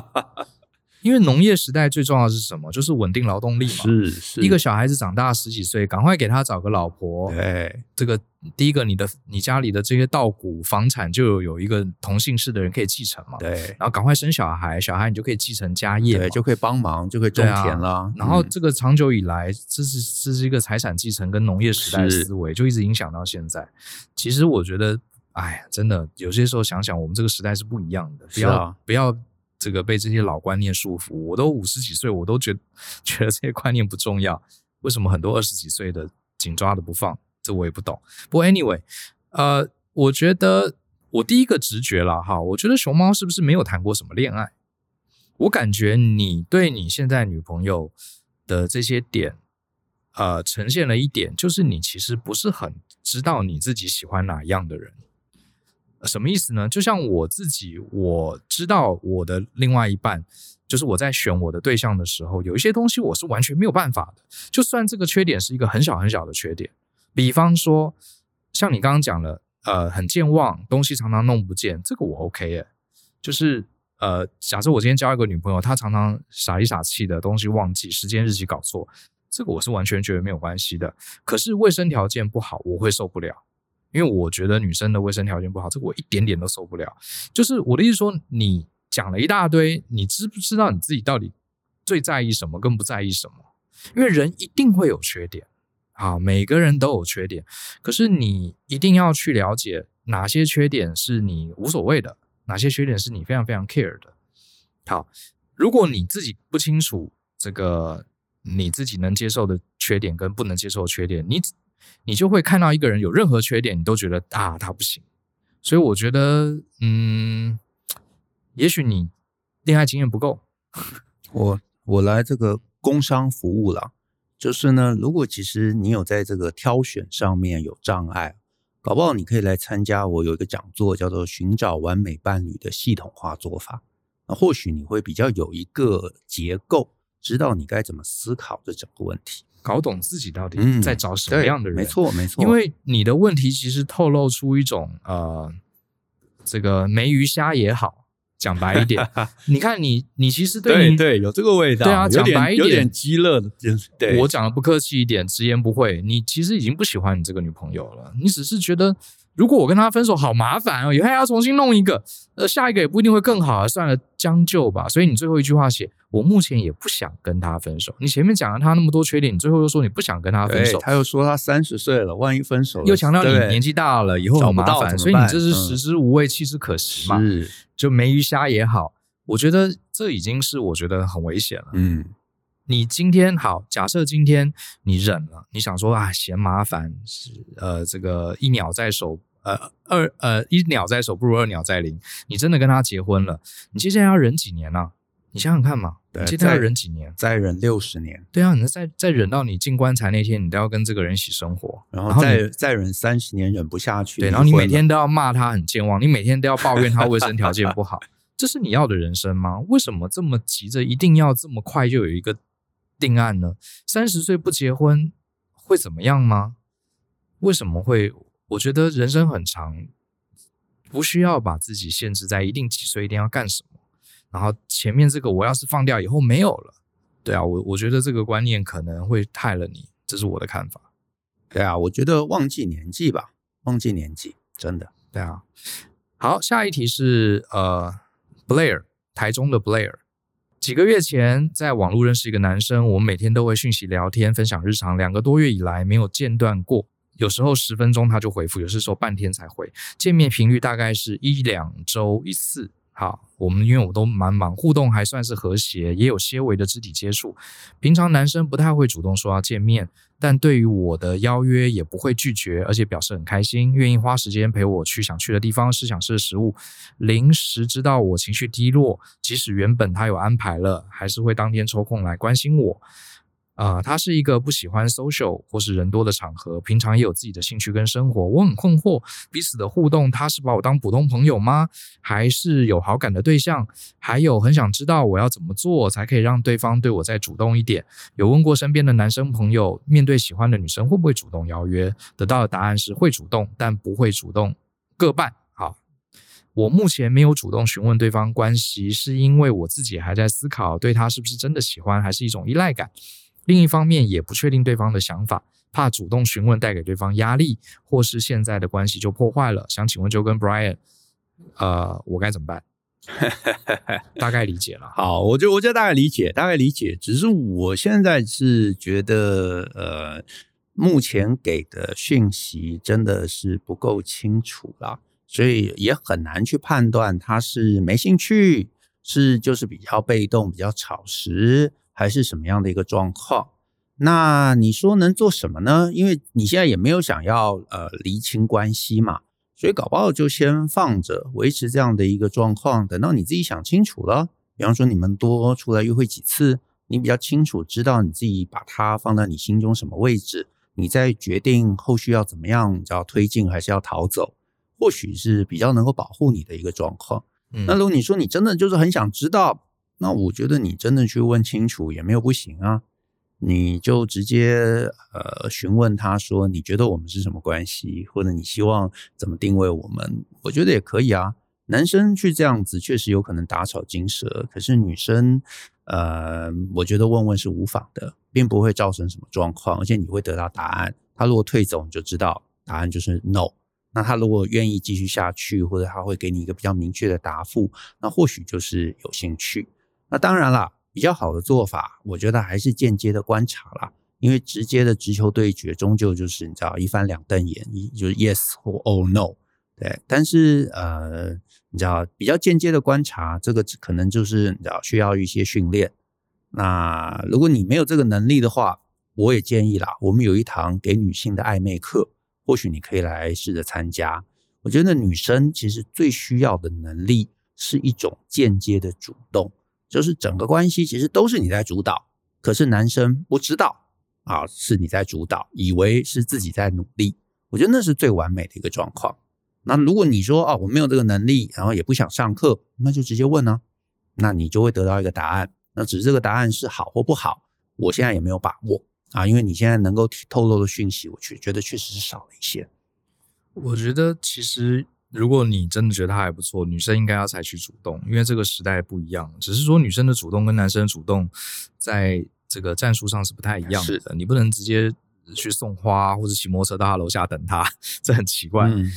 因为农业时代最重要的是什么？就是稳定劳动力嘛。是是。一个小孩子长大十几岁，赶快给他找个老婆。对。这个第一个，你的你家里的这些稻谷、房产就有有一个同姓氏的人可以继承嘛。对。然后赶快生小孩，小孩你就可以继承家业，对，就可以帮忙，就可以种田了。啊嗯，然后这个长久以来，这是这是一个财产继承跟农业时代的思维，就一直影响到现在。其实我觉得，哎，真的有些时候想想，我们这个时代是不一样的。不要，啊，不要。这个被这些老观念束缚，我都五十几岁，我都觉得觉得这些观念不重要。为什么很多二十几岁的紧抓的不放？这我也不懂。不过 anyway， 呃，我觉得我第一个直觉啦哈，我觉得熊猫是不是没有谈过什么恋爱？我感觉你对你现在女朋友的这些点，呃，呈现了一点，就是你其实不是很知道你自己喜欢哪样的人。什么意思呢？就像我自己，我知道我的另外一半，就是我在选我的对象的时候，有一些东西我是完全没有办法的。就算这个缺点是一个很小很小的缺点，比方说像你刚刚讲了，呃，很健忘，东西常常弄不见，这个我 OK 耶。就是呃，假设我今天交一个女朋友，她常常傻里傻气的东西忘记，时间日期搞错，这个我是完全觉得没有关系的。可是卫生条件不好，我会受不了。因为我觉得女生的卫生条件不好，这个我一点点都受不了。就是我的意思说，你讲了一大堆，你知不知道你自己到底最在意什么，跟不在意什么？因为人一定会有缺点啊，每个人都有缺点。可是你一定要去了解哪些缺点是你无所谓的，哪些缺点是你非常非常 care 的。好，如果你自己不清楚这个你自己能接受的缺点跟不能接受的缺点，你你就会看到一个人有任何缺点，你都觉得啊他不行。所以我觉得，嗯，也许你恋爱经验不够。我我来这个工商服务啦，就是呢，如果其实你有在这个挑选上面有障碍，搞不好你可以来参加我有一个讲座，叫做寻找完美伴侣的系统化做法。那或许你会比较有一个结构，知道你该怎么思考这整个问题，搞懂自己到底在找什么样的人。嗯、没错没错，因为你的问题其实透露出一种呃，这个梅鱼虾也好，讲白一点，你看你你其实对你对对有这个味道，对啊，讲白一点有点激乐的，对，我讲的不客气一点，直言不讳，你其实已经不喜欢你这个女朋友了，你只是觉得如果我跟她分手好麻烦哦，以后还要重新弄一个，呃，下一个也不一定会更好啊，算了，将就吧。所以你最后一句话写，我目前也不想跟她分手。你前面讲了她那么多缺点，你最后又说你不想跟她分手，她又说她三十岁了，万一分手了，又强调你年纪大了以后很麻烦，所以你这是食之无味，弃之可惜嘛。是，就梅鱼虾也好，我觉得这已经是我觉得很危险了。嗯，你今天好，假设今天你忍了，你想说啊嫌麻烦，呃，这个一鸟在手，呃二呃一鸟在手不如二鸟在林。你真的跟他结婚了，你接下来要忍几年啊？你想想看嘛，你接下来要忍几年？再忍六十年。对啊，你再再忍到你进棺材那天，你都要跟这个人一起生活，然后再然后再忍三十年，忍不下去。对，然后你每天都要骂他很健忘，你每天都要抱怨他卫生条件不好，这是你要的人生吗？为什么这么急着一定要这么快就有一个定案呢？三十岁不结婚会怎么样吗？为什么会？我觉得人生很长，不需要把自己限制在一定几岁一定要干什么。然后前面这个我要是放掉以后没有了，对啊，我我觉得这个观念可能会害了你，这是我的看法。对啊，我觉得忘记年纪吧，忘记年纪，真的。对啊，好，下一题是呃 Blair， 台中的 Blair。几个月前在网络认识一个男生，我们每天都会讯息聊天分享日常，两个多月以来没有间断过，有时候十分钟他就回复，有时候半天才回，见面频率大概是一两周一次。好，我们因为我都蛮忙，互动还算是和谐，也有些微的肢体接触，平常男生不太会主动说要见面，但对于我的邀约也不会拒绝，而且表示很开心，愿意花时间陪我去想去的地方，吃想吃的食物。临时知道我情绪低落，即使原本他有安排了，还是会当天抽空来关心我。呃，他是一个不喜欢 social 或是人多的场合，平常也有自己的兴趣跟生活。我很困惑，彼此的互动，他是把我当普通朋友吗？还是有好感的对象？还有很想知道我要怎么做才可以让对方对我再主动一点。有问过身边的男生朋友，面对喜欢的女生会不会主动邀约？得到的答案是会主动，但不会主动，各半。我目前没有主动询问对方关系，是因为我自己还在思考，对他是不是真的喜欢，还是一种依赖感。另一方面也不确定对方的想法，怕主动询问带给对方压力，或是现在的关系就破坏了。想请问Joe跟 Brian， 呃，我该怎么办？大概理解了。好，我就我就大概理解，大概理解。只是我现在是觉得，呃，目前给的讯息真的是不够清楚啦，所以也很难去判断他是没兴趣，是就是比较被动、比较草食。还是什么样的一个状况？那你说能做什么呢？因为你现在也没有想要呃厘清关系嘛，所以搞不好就先放着，维持这样的一个状况，等到你自己想清楚了。比方说你们多出来约会几次，你比较清楚知道你自己把它放在你心中什么位置，你再决定后续要怎么样，要推进还是要逃走，或许是比较能够保护你的一个状况。嗯、那如果你说你真的就是很想知道，那我觉得你真的去问清楚也没有不行啊，你就直接呃询问他说你觉得我们是什么关系，或者你希望怎么定位我们，我觉得也可以啊。男生去这样子确实有可能打草惊蛇，可是女生呃，我觉得问问是无妨的，并不会造成什么状况，而且你会得到答案。他如果退走，你就知道答案就是 no。那他如果愿意继续下去，或者他会给你一个比较明确的答复，那或许就是有兴趣。那当然啦，比较好的做法我觉得还是间接的观察啦，因为直接的直球对决终究就是你知道一翻两瞪眼，就是 yes 或 oh no。 对，但是呃，你知道比较间接的观察这个可能就是你知道需要一些训练，那如果你没有这个能力的话，我也建议啦，我们有一堂给女性的暧昧课，或许你可以来试着参加。我觉得女生其实最需要的能力是一种间接的主动，就是整个关系其实都是你在主导，可是男生不知道啊，是你在主导，以为是自己在努力。我觉得那是最完美的一个状况。那如果你说啊，我没有这个能力，然后也不想上课，那就直接问啊，那你就会得到一个答案。那只是这个答案是好或不好，我现在也没有把握啊，因为你现在能够透露的讯息，我觉得确实是少了一些。我觉得其实如果你真的觉得他还不错，女生应该要采取主动，因为这个时代不一样，只是说女生的主动跟男生的主动在这个战术上是不太一样的，你不能直接去送花或者骑摩托车到他楼下等他，这很奇怪。嗯，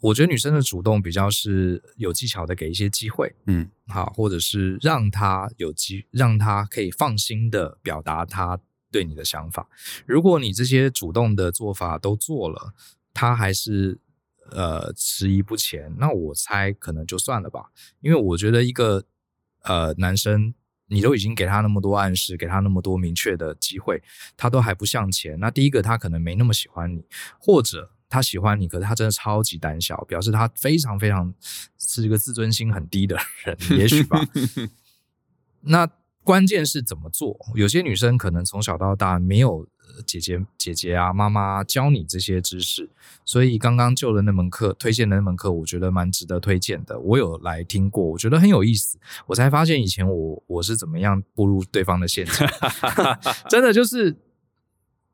我觉得女生的主动比较是有技巧的，给一些机会，嗯，好，或者是让他有机，让他可以放心的表达他对你的想法。如果你这些主动的做法都做了，他还是呃迟疑不前，那我猜可能就算了吧。因为我觉得一个呃男生，你都已经给他那么多暗示，给他那么多明确的机会，他都还不向前，那第一个他可能没那么喜欢你，或者他喜欢你，可是他真的超级胆小，表示他非常非常是一个自尊心很低的人，也许吧。那关键是怎么做？有些女生可能从小到大没有姐姐、姐姐啊、妈妈教你这些知识，所以刚刚就的那门课，推荐的那门课，我觉得蛮值得推荐的。我有来听过，我觉得很有意思，我才发现以前我我是怎么样步入对方的陷阱，真的就是。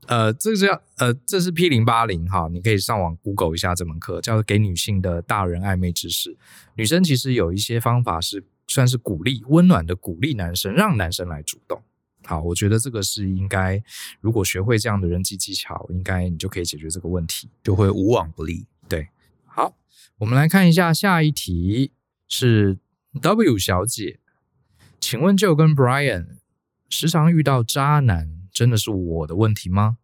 呃，这是呃，这是 P 零八零 哈，你可以上网 Google 一下这门课，叫做给女性的大人暧昧知识。女生其实有一些方法是算是鼓励、温暖的鼓励男生，让男生来主动。好，我觉得这个是应该，如果学会这样的人际技巧，应该你就可以解决这个问题，就会无往不利。对，好，我们来看一下下一题是 W 小姐，请问Joe跟 Brian 时常遇到渣男。真的是我的问题吗？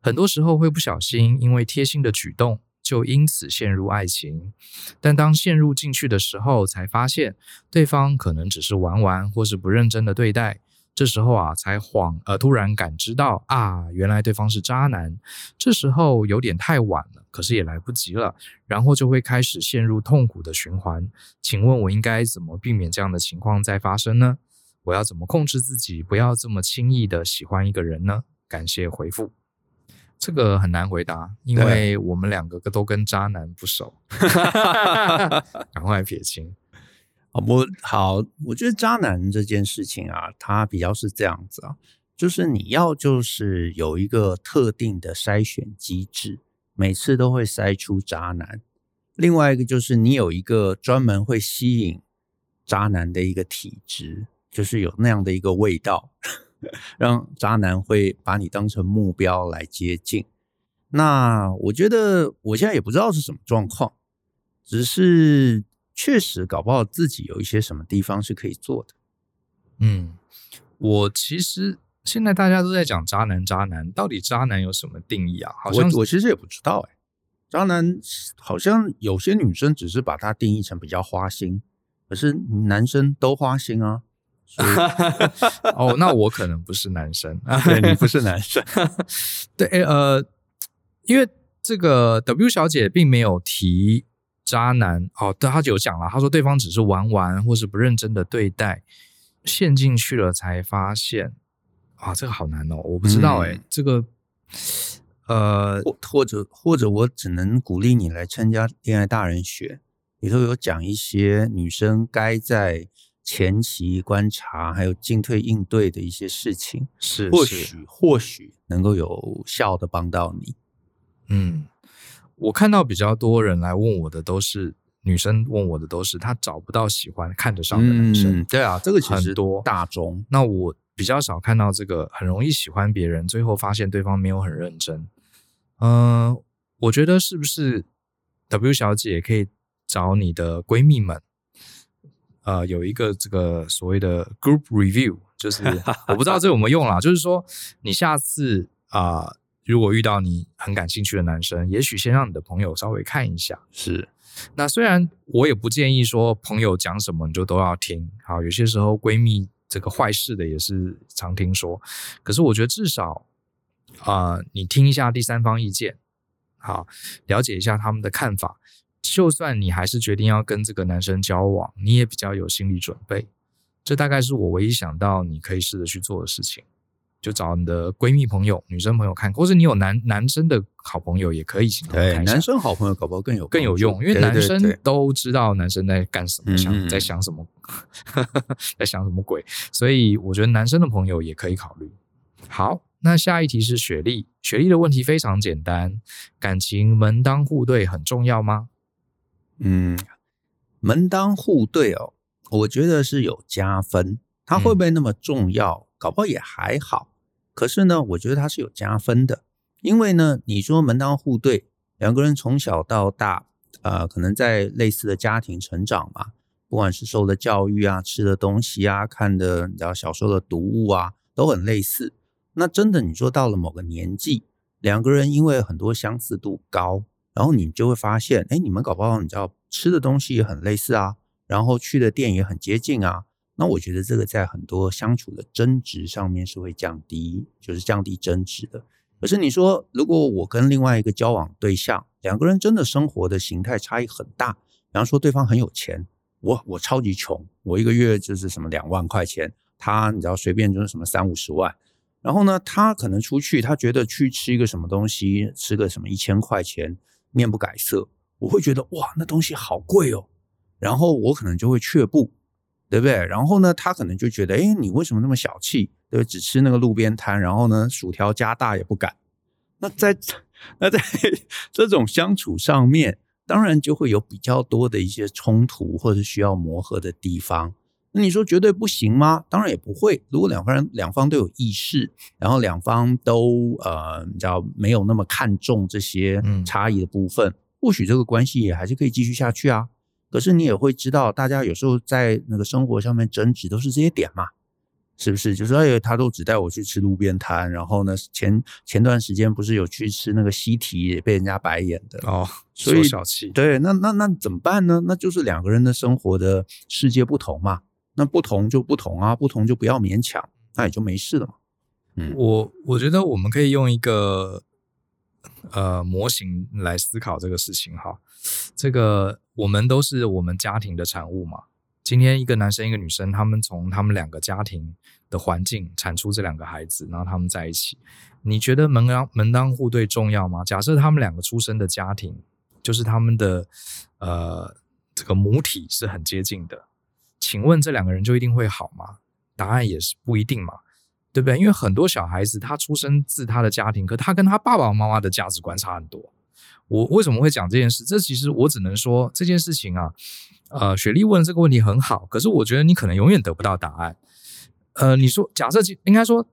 很多时候会不小心因为贴心的举动就因此陷入爱情，但当陷入进去的时候才发现对方可能只是玩玩或是不认真的对待，这时候啊才恍呃突然感知到啊原来对方是渣男，这时候有点太晚了，可是也来不及了，然后就会开始陷入痛苦的循环。请问我应该怎么避免这样的情况再发生呢？我要怎么控制自己不要这么轻易的喜欢一个人呢？感谢回复。这个很难回答，因为我们两个都跟渣男不熟。赶快撇清。我好，我觉得渣男这件事情啊，它比较是这样子啊，就是你要就是有一个特定的筛选机制，每次都会筛出渣男。另外一个就是你有一个专门会吸引渣男的一个体质。就是有那样的一个味道，让渣男会把你当成目标来接近。那我觉得我现在也不知道是什么状况，只是确实搞不好自己有一些什么地方是可以做的。嗯，我其实现在大家都在讲渣男渣男，到底渣男有什么定义啊？好像 我, 我其实也不知道、欸、渣男好像有些女生只是把它定义成比较花心，可是男生都花心啊。哦，那我可能不是男生。对，你不是男生。对，呃，因为这个 W 小姐并没有提渣男哦，她就有讲了，她说对方只是玩玩或是不认真的对待，陷进去了才发现。啊，这个好难哦，我不知道哎、欸嗯，这个呃，或者或者我只能鼓励你来参加恋爱大人学，里头有讲一些女生该在。前期观察还有进退应对的一些事情，是或许或许能够有效的帮到你。嗯，我看到比较多人来问我的都是女生问我的都是她找不到喜欢看得上的男生、嗯、对啊，这个其实多大众。那我比较少看到这个很容易喜欢别人，最后发现对方没有很认真。嗯、呃，我觉得是不是 W 小姐可以找你的闺蜜们。呃，有一个这个所谓的 group review， 就是我不知道这有没有用啦，就是说你下次啊、呃，如果遇到你很感兴趣的男生，也许先让你的朋友稍微看一下。是，那虽然我也不建议说朋友讲什么你就都要听，好，有些时候闺蜜这个坏事的也是常听说，可是我觉得至少呃、你听一下第三方意见，好，了解一下他们的看法，就算你还是决定要跟这个男生交往，你也比较有心理准备。这大概是我唯一想到你可以试着去做的事情，就找你的闺蜜朋友、女生朋友看，或者你有 男, 男生的好朋友也可以一起看一下。对，男生好朋友搞不好更有更有用，因为男生都知道男生在干什么，对对对，想在想什么，嗯嗯在想什么鬼，所以我觉得男生的朋友也可以考虑。好，那下一题是学历，学历的问题非常简单，感情门当户对很重要吗？嗯，门当户对哦，我觉得是有加分，它会不会那么重要？嗯、搞不好也还好。可是呢，我觉得它是有加分的，因为呢，你说门当户对，两个人从小到大，呃，可能在类似的家庭成长嘛，不管是受的教育啊、吃的东西啊、看的你知道小时候的读物啊，都很类似。那真的你说到了某个年纪，两个人因为很多相似度高，然后你就会发现，哎，你们搞不好你知道吃的东西也很类似啊，然后去的店也很接近啊。那我觉得这个在很多相处的争执上面是会降低，就是降低争执的。可是你说，如果我跟另外一个交往对象，两个人真的生活的形态差异很大，比方说对方很有钱，我我超级穷，我一个月就是什么两万块钱，他你知道随便就是什么三五十万。然后呢，他可能出去，他觉得去吃一个什么东西，吃个什么一千块钱，面不改色，我会觉得哇，那东西好贵哦。然后我可能就会却步，对不对？然后呢，他可能就觉得，哎，你为什么那么小气？对不对？只吃那个路边摊，然后呢，薯条加大也不敢。那在那在这种相处上面，当然就会有比较多的一些冲突或者需要磨合的地方。那你说绝对不行吗？当然也不会。如果两方两方都有意识，然后两方都呃，你知道没有那么看重这些差异的部分，嗯、或许这个关系也还是可以继续下去啊。可是你也会知道，大家有时候在那个生活上面争执都是这些点嘛，是不是？就是哎，他都只带我去吃路边摊，然后呢，前前段时间不是有去吃那个西提，也被人家白眼的哦，所以小气。对，那那那怎么办呢？那就是两个人的生活的世界不同嘛，那不同就不同啊，不同就不要勉强，那也就没事了嘛。嗯，我我觉得我们可以用一个呃模型来思考这个事情哈，这个。我们都是我们家庭的产物嘛，今天一个男生一个女生，他们从他们两个家庭的环境产出这两个孩子，然后他们在一起，你觉得门当门当户对重要吗？假设他们两个出生的家庭，就是他们的呃这个母体是很接近的，请问这两个人就一定会好吗？答案也是不一定嘛，对不对？因为很多小孩子他出生自他的家庭，可他跟他爸爸妈妈的价值观差很多。我为什么会讲这件事？这其实我只能说这件事情啊，呃，雪莉问这个问题很好，可是我觉得你可能永远得不到答案。呃，你说假设应该说，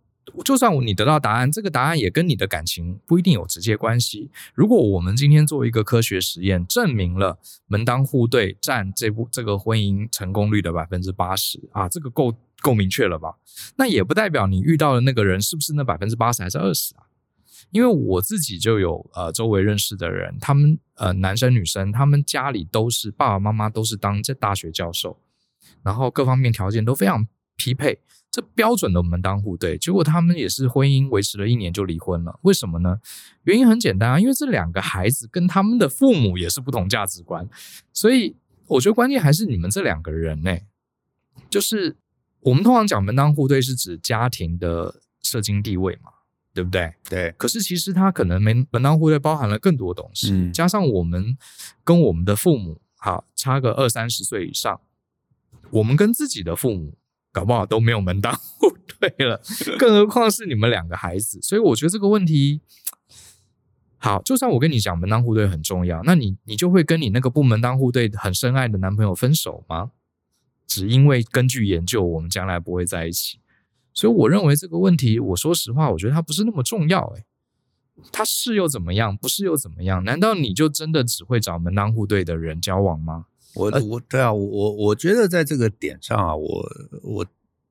就算你得到答案，这个答案也跟你的感情不一定有直接关系。如果我们今天做一个科学实验，证明了门当户对占这部这个婚姻成功率的 百分之八十 啊，这个够够明确了吧？那也不代表你遇到的那个人是不是那 百分之八十 还是 百分之二十 啊？因为我自己就有呃周围认识的人，他们呃男生女生，他们家里都是爸爸妈妈都是当大学教授，然后各方面条件都非常匹配，这标准的门当户对，结果他们也是婚姻维持了一年就离婚了。为什么呢？原因很简单啊，因为这两个孩子跟他们的父母也是不同价值观，所以我觉得关键还是你们这两个人呢、欸，就是我们通常讲门当户对是指家庭的社经地位嘛。对不对？对。可是其实它可能门当户对包含了更多东西、嗯，加上我们跟我们的父母哈差个二三十岁以上，我们跟自己的父母搞不好都没有门当户对了，更何况是你们两个孩子。所以我觉得这个问题，好，就算我跟你讲门当户对很重要，那你你就会跟你那个不门当户对很深爱的男朋友分手吗？只因为根据研究，我们将来不会在一起。所以我认为这个问题，我说实话，我觉得它不是那么重要、欸、它是又怎么样，不是又怎么样？难道你就真的只会找门当户对的人交往吗？我我对啊，我我觉得在这个点上啊，我我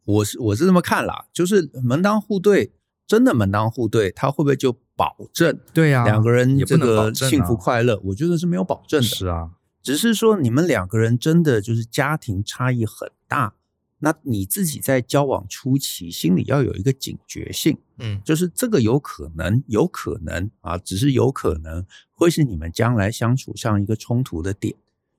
我是我是这么看啦，就是门当户对，真的门当户对，它会不会就保证？对啊，两个人这个幸福快乐，啊、我觉得是没有保证的。是啊，只是说你们两个人真的就是家庭差异很大。那你自己在交往初期心里要有一个警觉性，嗯，就是这个有可能有可能啊，只是有可能会是你们将来相处上一个冲突的点。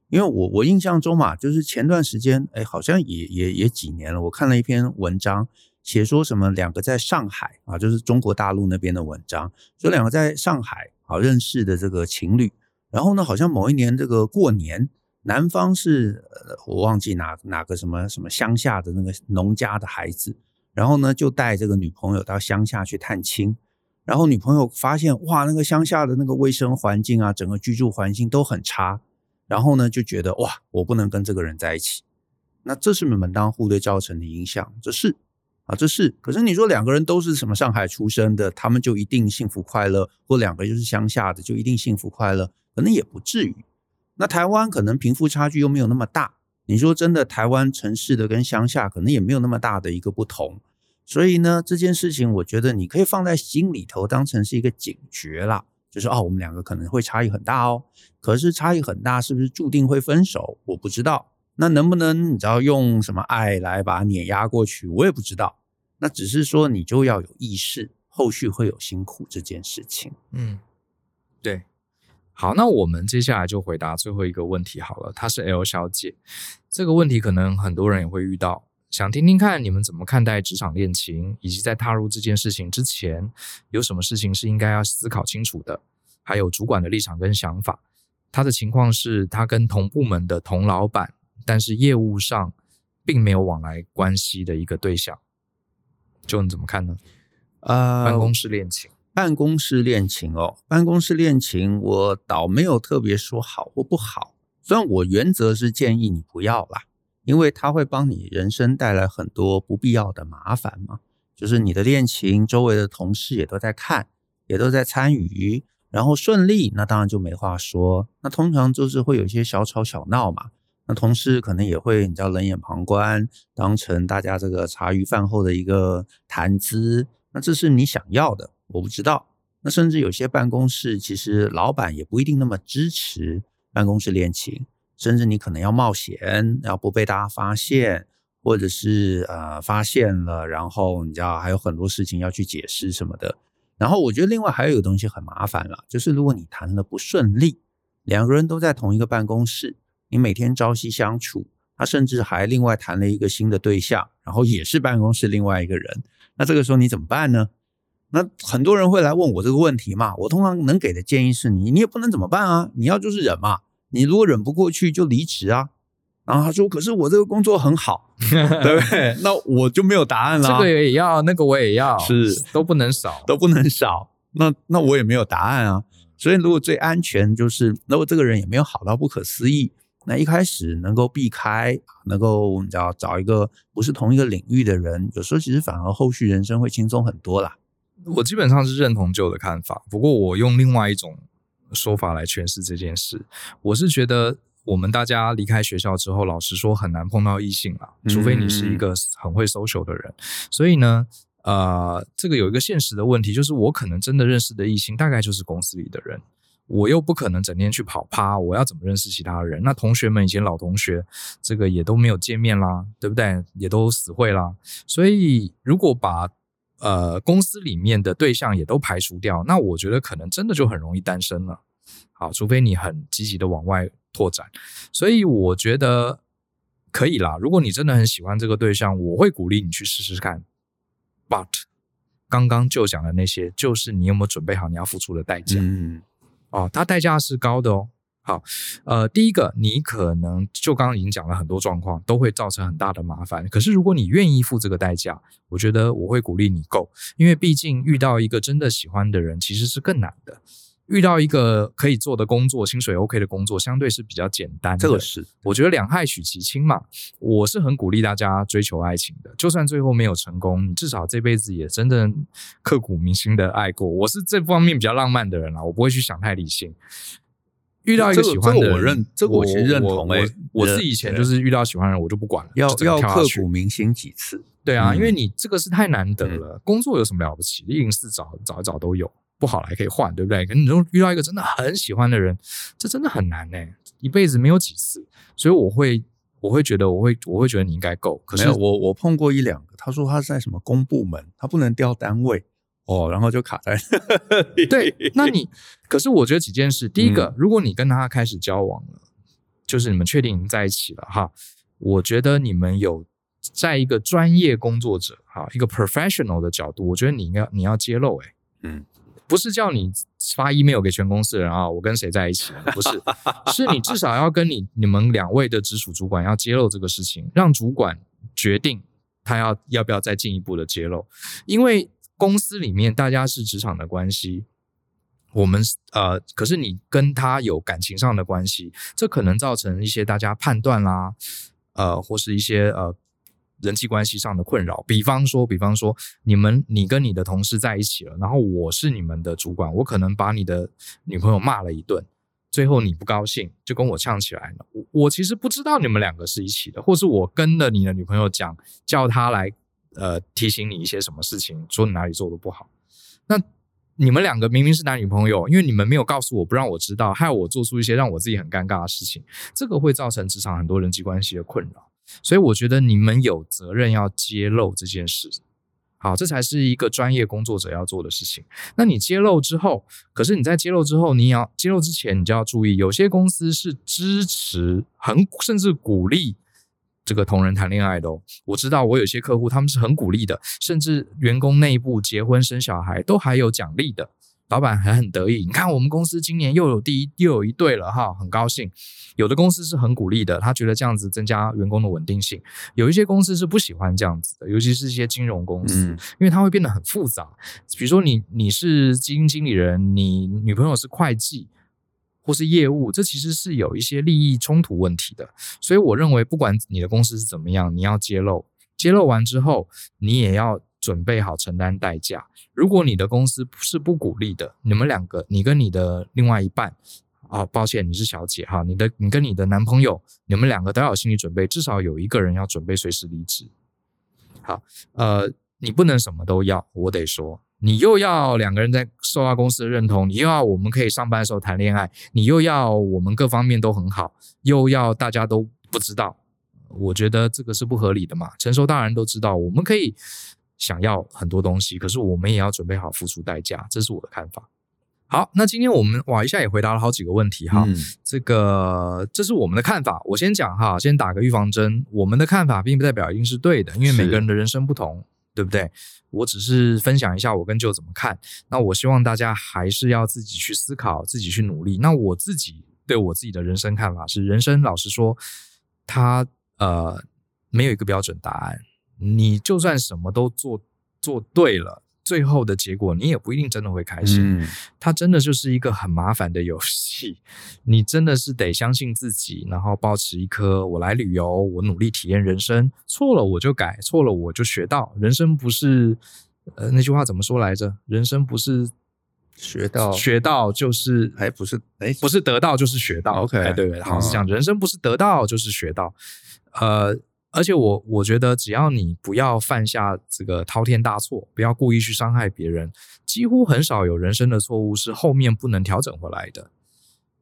因为我我印象中嘛，就是前段时间哎，好像也也也几年了，我看了一篇文章，写说什么两个在上海啊，就是中国大陆那边的文章，说两个在上海啊认识的这个情侣，然后呢好像某一年这个过年，男方是、呃、我忘记哪哪个什么什么乡下的那个农家的孩子，然后呢就带这个女朋友到乡下去探亲，然后女朋友发现哇，那个乡下的那个卫生环境啊，整个居住环境都很差，然后呢就觉得哇，我不能跟这个人在一起。那这是门当户对造成的影响，这是啊，这是。可是你说两个人都是什么上海出生的，他们就一定幸福快乐，或两个就是乡下的就一定幸福快乐，可能也不至于。那台湾可能贫富差距又没有那么大，你说真的，台湾城市的跟乡下可能也没有那么大的一个不同，所以呢这件事情我觉得你可以放在心里头，当成是一个警觉啦，就是哦，我们两个可能会差异很大哦，可是差异很大是不是注定会分手我不知道，那能不能你知道用什么爱来把它碾压过去我也不知道，那只是说你就要有意识后续会有辛苦这件事情。嗯，对。好，那我们接下来就回答最后一个问题好了，她是 L 小姐，这个问题可能很多人也会遇到，想听听看你们怎么看待职场恋情，以及在踏入这件事情之前有什么事情是应该要思考清楚的，还有主管的立场跟想法。她的情况是她跟同部门的同老板，但是业务上并没有往来关系的一个对象，就你怎么看呢？呃，办公室恋情。办公室恋情哦，办公室恋情我倒没有特别说好或不好，虽然我原则是建议你不要啦，因为它会帮你人生带来很多不必要的麻烦嘛，就是你的恋情周围的同事也都在看，也都在参与，然后顺利那当然就没话说，那通常就是会有一些小吵小闹嘛，那同事可能也会你知道冷眼旁观，当成大家这个茶余饭后的一个谈资，那这是你想要的我不知道。那甚至有些办公室其实老板也不一定那么支持办公室恋情，甚至你可能要冒险，要不被大家发现，或者是呃发现了然后你知道还有很多事情要去解释什么的。然后我觉得另外还有一个东西很麻烦啦，就是如果你谈了不顺利，两个人都在同一个办公室，你每天朝夕相处，他甚至还另外谈了一个新的对象，然后也是办公室另外一个人，那这个时候你怎么办呢？那很多人会来问我这个问题嘛，我通常能给的建议是你，你也不能怎么办啊，你要就是忍嘛，你如果忍不过去就离职啊。然后他说，可是我这个工作很好，对不对？那我就没有答案了、啊。这个也要，那个我也要，是都不能少，都不能少。那那我也没有答案啊。所以如果最安全就是，如果这个人也没有好到不可思议，那一开始能够避开，能够你知道找一个不是同一个领域的人，有时候其实反而后续人生会轻松很多啦。我基本上是认同Joe的看法，不过我用另外一种说法来诠释这件事。我是觉得我们大家离开学校之后，老实说很难碰到异性啦，除非你是一个很会 social 的人。嗯、所以呢，呃，这个有一个现实的问题，就是我可能真的认识的异性大概就是公司里的人，我又不可能整天去跑趴，我要怎么认识其他人？那同学们以前老同学，这个也都没有见面啦，对不对？也都死会啦。所以如果把呃，公司里面的对象也都排除掉，那我觉得可能真的就很容易单身了。好，除非你很积极的往外拓展，所以我觉得可以啦。如果你真的很喜欢这个对象，我会鼓励你去试试看。But 刚刚就讲的那些，就是你有没有准备好你要付出的代价？嗯，哦，它代价是高的哦。好，呃，第一个，你可能就刚刚已经讲了很多状况，都会造成很大的麻烦。可是如果你愿意付这个代价，我觉得我会鼓励你go，因为毕竟遇到一个真的喜欢的人其实是更难的。遇到一个可以做的工作，薪水 OK 的工作，相对是比较简单的。这个是，我觉得两害取其轻嘛。我是很鼓励大家追求爱情的，就算最后没有成功，你至少这辈子也真的刻骨铭心的爱过。我是这方面比较浪漫的人啦，我不会去想太理性。遇到一个喜欢的人，这个、这个、我认，这个我其实认同、欸。我自己以前就是遇到喜欢的人，我就不管了，要要刻骨铭心几次。对啊、嗯，因为你这个是太难得了，嗯、工作有什么了不起？一零四找找一找都有，不好了还可以换，对不对？可你都遇到一个真的很喜欢的人，这真的很难哎、欸，一辈子没有几次。所以我会我会觉得我会我会觉得你应该够。可是我我碰过一两个，他说他是在什么公部门，他不能调单位哦，然后就卡在那里。对，那你可是我觉得几件事，第一个，嗯、如果你跟他开始交往了，就是你们确定你们在一起了哈，我觉得你们有在一个专业工作者哈，一个 professional 的角度，我觉得你应该你要揭露、欸，哎，嗯。不是叫你发 email 给全公司的人啊，我跟谁在一起？不是，是你至少要跟你你们两位的直属主管要揭露这个事情，让主管决定他要要不要再进一步的揭露。因为公司里面大家是职场的关系，我们呃，可是你跟他有感情上的关系，这可能造成一些大家判断啦，呃，或是一些呃。人际关系上的困扰，比方说，比方说，你们你跟你的同事在一起了，然后我是你们的主管，我可能把你的女朋友骂了一顿，最后你不高兴就跟我呛起来了。我, 我其实不知道你们两个是一起的，或是我跟了你的女朋友讲，叫她来呃提醒你一些什么事情，说你哪里做的不好。那你们两个明明是男女朋友，因为你们没有告诉我，不让我知道，害我做出一些让我自己很尴尬的事情，这个会造成职场很多人际关系的困扰。所以我觉得你们有责任要揭露这件事，好，这才是一个专业工作者要做的事情。那你揭露之后，可是你在揭露之后，你也要揭露之前，你就要注意，有些公司是支持，很甚至鼓励这个同人谈恋爱的哦。我知道我有些客户他们是很鼓励的，甚至员工内部结婚生小孩都还有奖励的，老板还很得意，你看我们公司今年又有第一又有一对了哈，很高兴。有的公司是很鼓励的，他觉得这样子增加员工的稳定性。有一些公司是不喜欢这样子的，尤其是一些金融公司，嗯、因为它会变得很复杂。比如说你你是基金经理人，你女朋友是会计或是业务，这其实是有一些利益冲突问题的。所以我认为，不管你的公司是怎么样，你要揭露，揭露完之后，你也要准备好承担代价。如果你的公司是不鼓励的，你们两个，你跟你的另外一半，啊，抱歉，你是小姐哈，你的你跟你的男朋友，你们两个都要有心理准备，至少有一个人要准备随时离职。好，呃，你不能什么都要，我得说，你又要两个人在受到公司的认同，你又要我们可以上班的时候谈恋爱，你又要我们各方面都很好，又要大家都不知道，我觉得这个是不合理的嘛。成熟大人都知道，我们可以想要很多东西，可是我们也要准备好付出代价，这是我的看法。好，那今天我们哇一下也回答了好几个问题哈，嗯、这个这是我们的看法，我先讲哈，先打个预防针，我们的看法并不代表一定是对的，因为每个人的人生不同，对不对？我只是分享一下我跟Joe怎么看，那我希望大家还是要自己去思考，自己去努力。那我自己对我自己的人生看法是，人生老实说，它呃没有一个标准答案。你就算什么都做做对了，最后的结果你也不一定真的会开心，嗯、它真的就是一个很麻烦的游戏，你真的是得相信自己，然后抱持一颗我来旅游，我努力体验人生，错了我就改，错了我就学到，人生不是呃那句话怎么说来着，人生不是学到学到就是哎不是哎不是得到就是学到 OK，哎、对对，好像是这样，人生不是得到就是学到，呃而且我我觉得只要你不要犯下这个滔天大错，不要故意去伤害别人，几乎很少有人生的错误是后面不能调整回来的。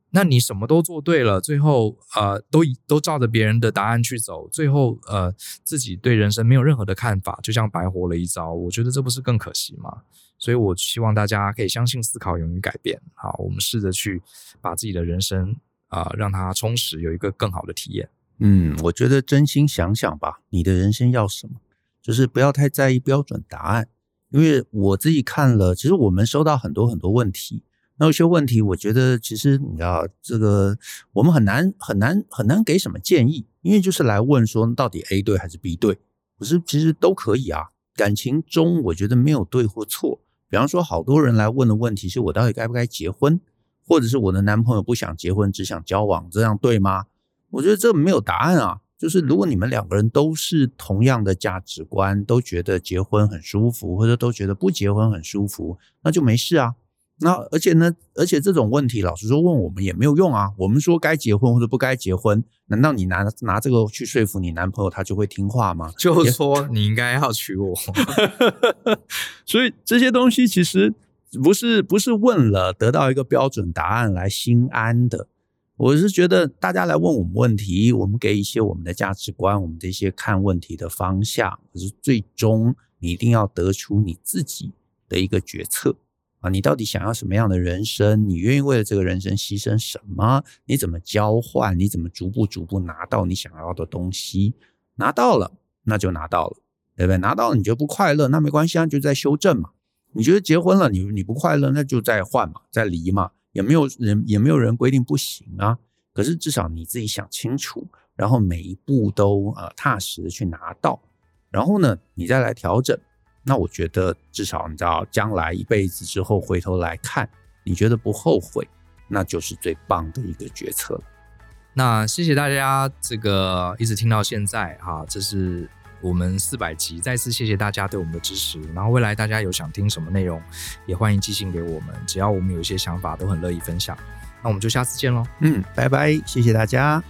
那你什么都做对了，最后呃都都照着别人的答案去走，最后呃自己对人生没有任何的看法，就像白活了一遭，我觉得这不是更可惜吗？所以我希望大家可以相信、思考、勇于改变。好，我们试着去把自己的人生啊，呃、让它充实，有一个更好的体验。嗯，我觉得真心想想吧，你的人生要什么，就是不要太在意标准答案。因为我自己看了，其实我们收到很多很多问题，那有些问题我觉得其实你知道这个我们很难很难很难给什么建议，因为就是来问说到底 A 对还是 B 对，不是其实都可以啊。感情中我觉得没有对或错，比方说好多人来问的问题是我到底该不该结婚，或者是我的男朋友不想结婚只想交往，这样对吗？我觉得这没有答案啊，就是如果你们两个人都是同样的价值观，都觉得结婚很舒服，或者都觉得不结婚很舒服，那就没事啊。那而且呢，而且这种问题老实说问我们也没有用啊，我们说该结婚或者不该结婚，难道你拿拿这个去说服你男朋友他就会听话吗？就说你应该要娶我所以这些东西其实不是不是问了得到一个标准答案来心安的，我是觉得大家来问我们问题，我们给一些我们的价值观，我们这些看问题的方向，可是最终你一定要得出你自己的一个决策啊！你到底想要什么样的人生？你愿意为了这个人生牺牲什么？你怎么交换？你怎么逐步逐步拿到你想要的东西？拿到了，那就拿到了，对不对？拿到了你就不快乐，那没关系啊，就再修正嘛。你觉得结婚了，你你不快乐，那就再换嘛，再离嘛。也没有人也没有人规定不行啊，可是至少你自己想清楚，然后每一步都呃踏实的去拿到，然后呢你再来调整。那我觉得至少你知道将来一辈子之后回头来看，你觉得不后悔，那就是最棒的一个决策了。那谢谢大家这个一直听到现在啊，这是我们四百集，再次谢谢大家对我们的支持。然后未来大家有想听什么内容，也欢迎寄信给我们，只要我们有一些想法都很乐意分享。那我们就下次见咯。嗯，拜拜，谢谢大家。